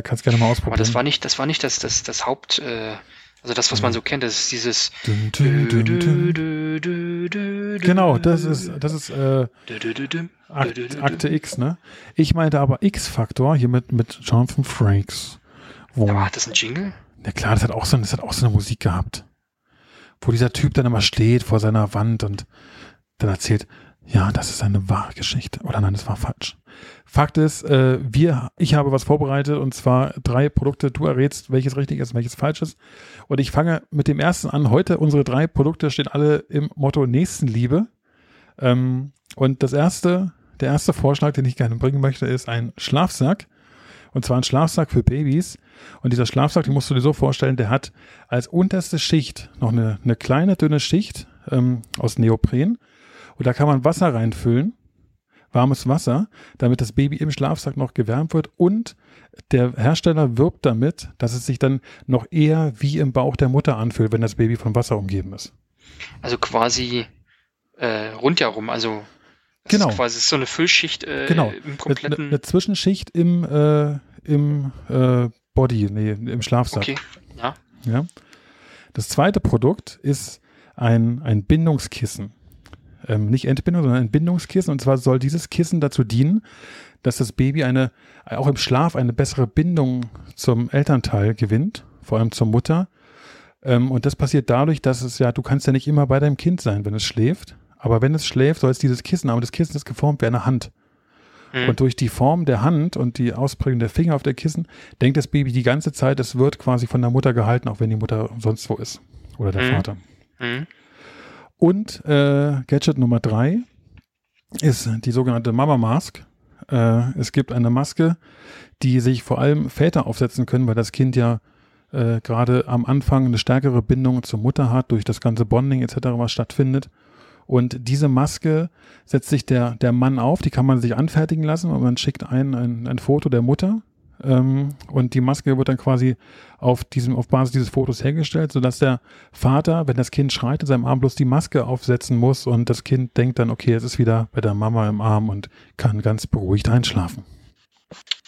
kannst gerne mal ausprobieren. Aber das war nicht das Haupt... also das, was man so kennt, das ist dieses... Genau, das ist Akte X, ne? Ich meinte aber X-Faktor hier mit Jonathan Frakes. Aber hat das einen Jingle? Na klar, das hat auch so eine Musik gehabt. Wo dieser Typ dann immer steht vor seiner Wand und dann erzählt... Ja, das ist eine wahre Geschichte. Oder nein, das war falsch. Fakt ist, ich habe was vorbereitet und zwar 3 Produkte. Du errätst, welches richtig ist, welches falsch ist. Und ich fange mit dem ersten an. Heute unsere 3 Produkte stehen alle im Motto Nächstenliebe. Und der erste Vorschlag, den ich gerne bringen möchte, ist ein Schlafsack. Und zwar ein Schlafsack für Babys. Und dieser Schlafsack, den musst du dir so vorstellen, der hat als unterste Schicht noch eine kleine, dünne Schicht aus Neopren. Und da kann man Wasser reinfüllen, warmes Wasser, damit das Baby im Schlafsack noch gewärmt wird. Und der Hersteller wirbt damit, dass es sich dann noch eher wie im Bauch der Mutter anfühlt, wenn das Baby von Wasser umgeben ist. Also quasi rundherum, also das ist quasi so eine Füllschicht im kompletten... Eine Zwischenschicht im Body, nee, im Schlafsack. Okay, ja. Das zweite Produkt ist ein Bindungskissen. Nicht Entbindung, sondern ein Bindungskissen. Und zwar soll dieses Kissen dazu dienen, dass das Baby auch im Schlaf eine bessere Bindung zum Elternteil gewinnt, vor allem zur Mutter. Und das passiert dadurch, dass du kannst ja nicht immer bei deinem Kind sein, wenn es schläft. Aber wenn es schläft, soll es dieses Kissen haben. Und das Kissen ist geformt wie eine Hand. Und durch die Form der Hand und die Ausprägung der Finger auf der Kissen, denkt das Baby die ganze Zeit, es wird quasi von der Mutter gehalten, auch wenn die Mutter sonst wo ist. Oder der Vater. Und Gadget Nummer 3 ist die sogenannte Mama Mask. Es gibt eine Maske, die sich vor allem Väter aufsetzen können, weil das Kind ja gerade am Anfang eine stärkere Bindung zur Mutter hat, durch das ganze Bonding etc., was stattfindet. Und diese Maske setzt sich der Mann auf, die kann man sich anfertigen lassen und man schickt ein Foto der Mutter Und die Maske wird dann quasi auf Basis dieses Fotos hergestellt, sodass der Vater, wenn das Kind schreit, in seinem Arm bloß die Maske aufsetzen muss und das Kind denkt dann, okay, es ist wieder bei der Mama im Arm und kann ganz beruhigt einschlafen.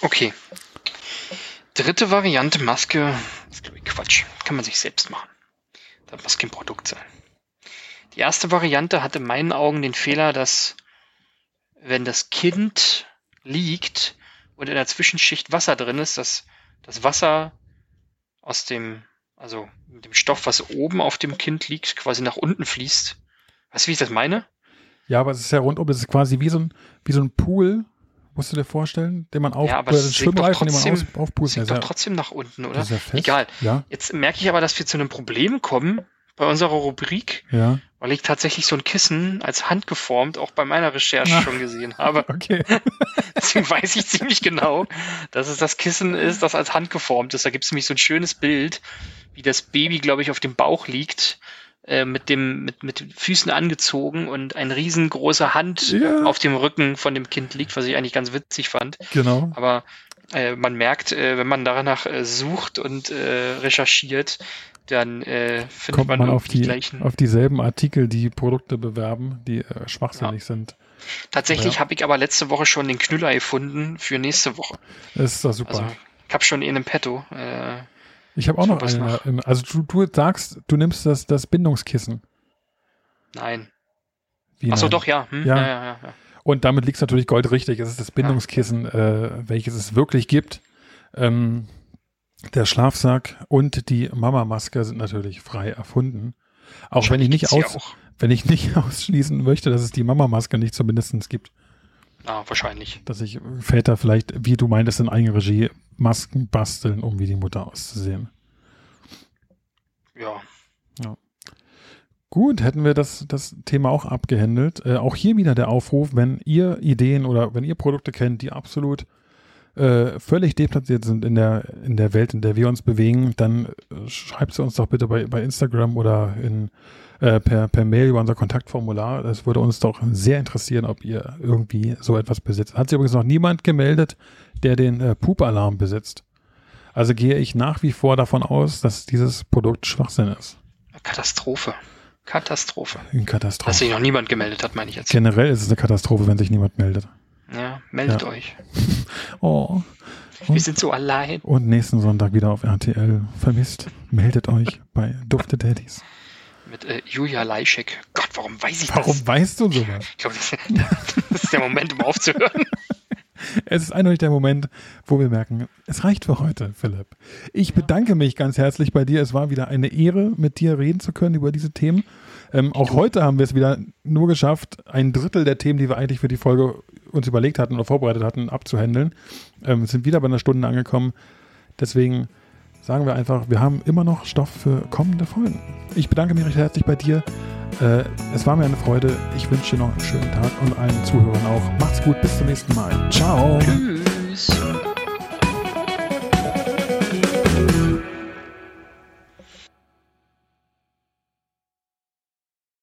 Okay. Dritte Variante, Maske, das ist glaube ich Quatsch, kann man sich selbst machen. Das muss kein Produkt sein. Die erste Variante hatte in meinen Augen den Fehler, dass wenn das Kind liegt und in der Zwischenschicht Wasser drin ist, dass das Wasser aus dem, also mit dem Stoff, was oben auf dem Kind liegt, quasi nach unten fließt. Weißt du, wie ich das meine? Ja, aber es ist ja rundum, das ist quasi wie so ein Pool, musst du dir vorstellen, den man aufpult. Ja, aber es sinkt doch trotzdem nach unten, oder? Ja, egal. Ja. Jetzt merke ich aber, dass wir zu einem Problem kommen bei unserer Rubrik, ja, weil ich tatsächlich so ein Kissen als handgeformt auch bei meiner Recherche schon gesehen habe. Okay. Deswegen weiß ich ziemlich genau, dass es das Kissen ist, das als handgeformt ist. Da gibt es nämlich so ein schönes Bild, wie das Baby, glaube ich, auf dem Bauch liegt, mit den Füßen angezogen und eine riesengroße Hand auf dem Rücken von dem Kind liegt, was ich eigentlich ganz witzig fand. Genau. Aber man merkt, wenn man danach sucht und recherchiert, dann findet man auf die gleichen, auf dieselben Artikel, die Produkte bewerben, die schwachsinnig sind. Tatsächlich habe ich aber letzte Woche schon den Knüller gefunden für nächste Woche. Das ist doch super. Also, ich habe schon einen Petto. Ich habe auch noch einen. Also du sagst, du nimmst das Bindungskissen. Nein. Achso, doch, ja. Hm? Ja. Und damit liegt es natürlich goldrichtig. Es ist das Bindungskissen, welches es wirklich gibt. Der Schlafsack und die Mama-Maske sind natürlich frei erfunden. Auch wenn ich nicht ausschließen möchte, dass es die Mama-Maske nicht zumindest gibt. Ah, wahrscheinlich. Dass sich Väter vielleicht, wie du meintest, in Eigenregie Masken basteln, um wie die Mutter auszusehen. Ja. Gut, hätten wir das Thema auch abgehändelt. Auch hier wieder der Aufruf, wenn ihr Ideen oder wenn ihr Produkte kennt, die absolut völlig deplatziert sind in der Welt, in der wir uns bewegen, dann schreibt sie uns doch bitte bei Instagram oder per Mail über unser Kontaktformular. Das würde uns doch sehr interessieren, ob ihr irgendwie so etwas besitzt. Hat sich übrigens noch niemand gemeldet, der den Pup-Alarm besitzt. Also gehe ich nach wie vor davon aus, dass dieses Produkt Schwachsinn ist. Katastrophe. Eine Katastrophe. Dass sich noch niemand gemeldet hat, meine ich jetzt. Generell ist es eine Katastrophe, wenn sich niemand meldet. Ja, meldet euch. Oh. Wir sind so allein. Und nächsten Sonntag wieder auf RTL. Vermisst, meldet euch bei Dufte Daddies. Mit Julia Leischek. Gott, warum weiß ich das? Warum weißt du sowas? Ich glaube, das ist der Moment, um aufzuhören. Es ist eindeutig der Moment, wo wir merken, es reicht für heute, Philipp. Ich bedanke mich ganz herzlich bei dir. Es war wieder eine Ehre, mit dir reden zu können über diese Themen. Auch heute haben wir es wieder nur geschafft, ein Drittel der Themen, die wir eigentlich für die Folge uns überlegt hatten oder vorbereitet hatten, abzuhandeln. Wir sind wieder bei einer Stunde angekommen. Deswegen sagen wir einfach, wir haben immer noch Stoff für kommende Folgen. Ich bedanke mich recht herzlich bei dir. Es war mir eine Freude. Ich wünsche dir noch einen schönen Tag und allen Zuhörern auch. Macht's gut, bis zum nächsten Mal. Ciao. Tschüss.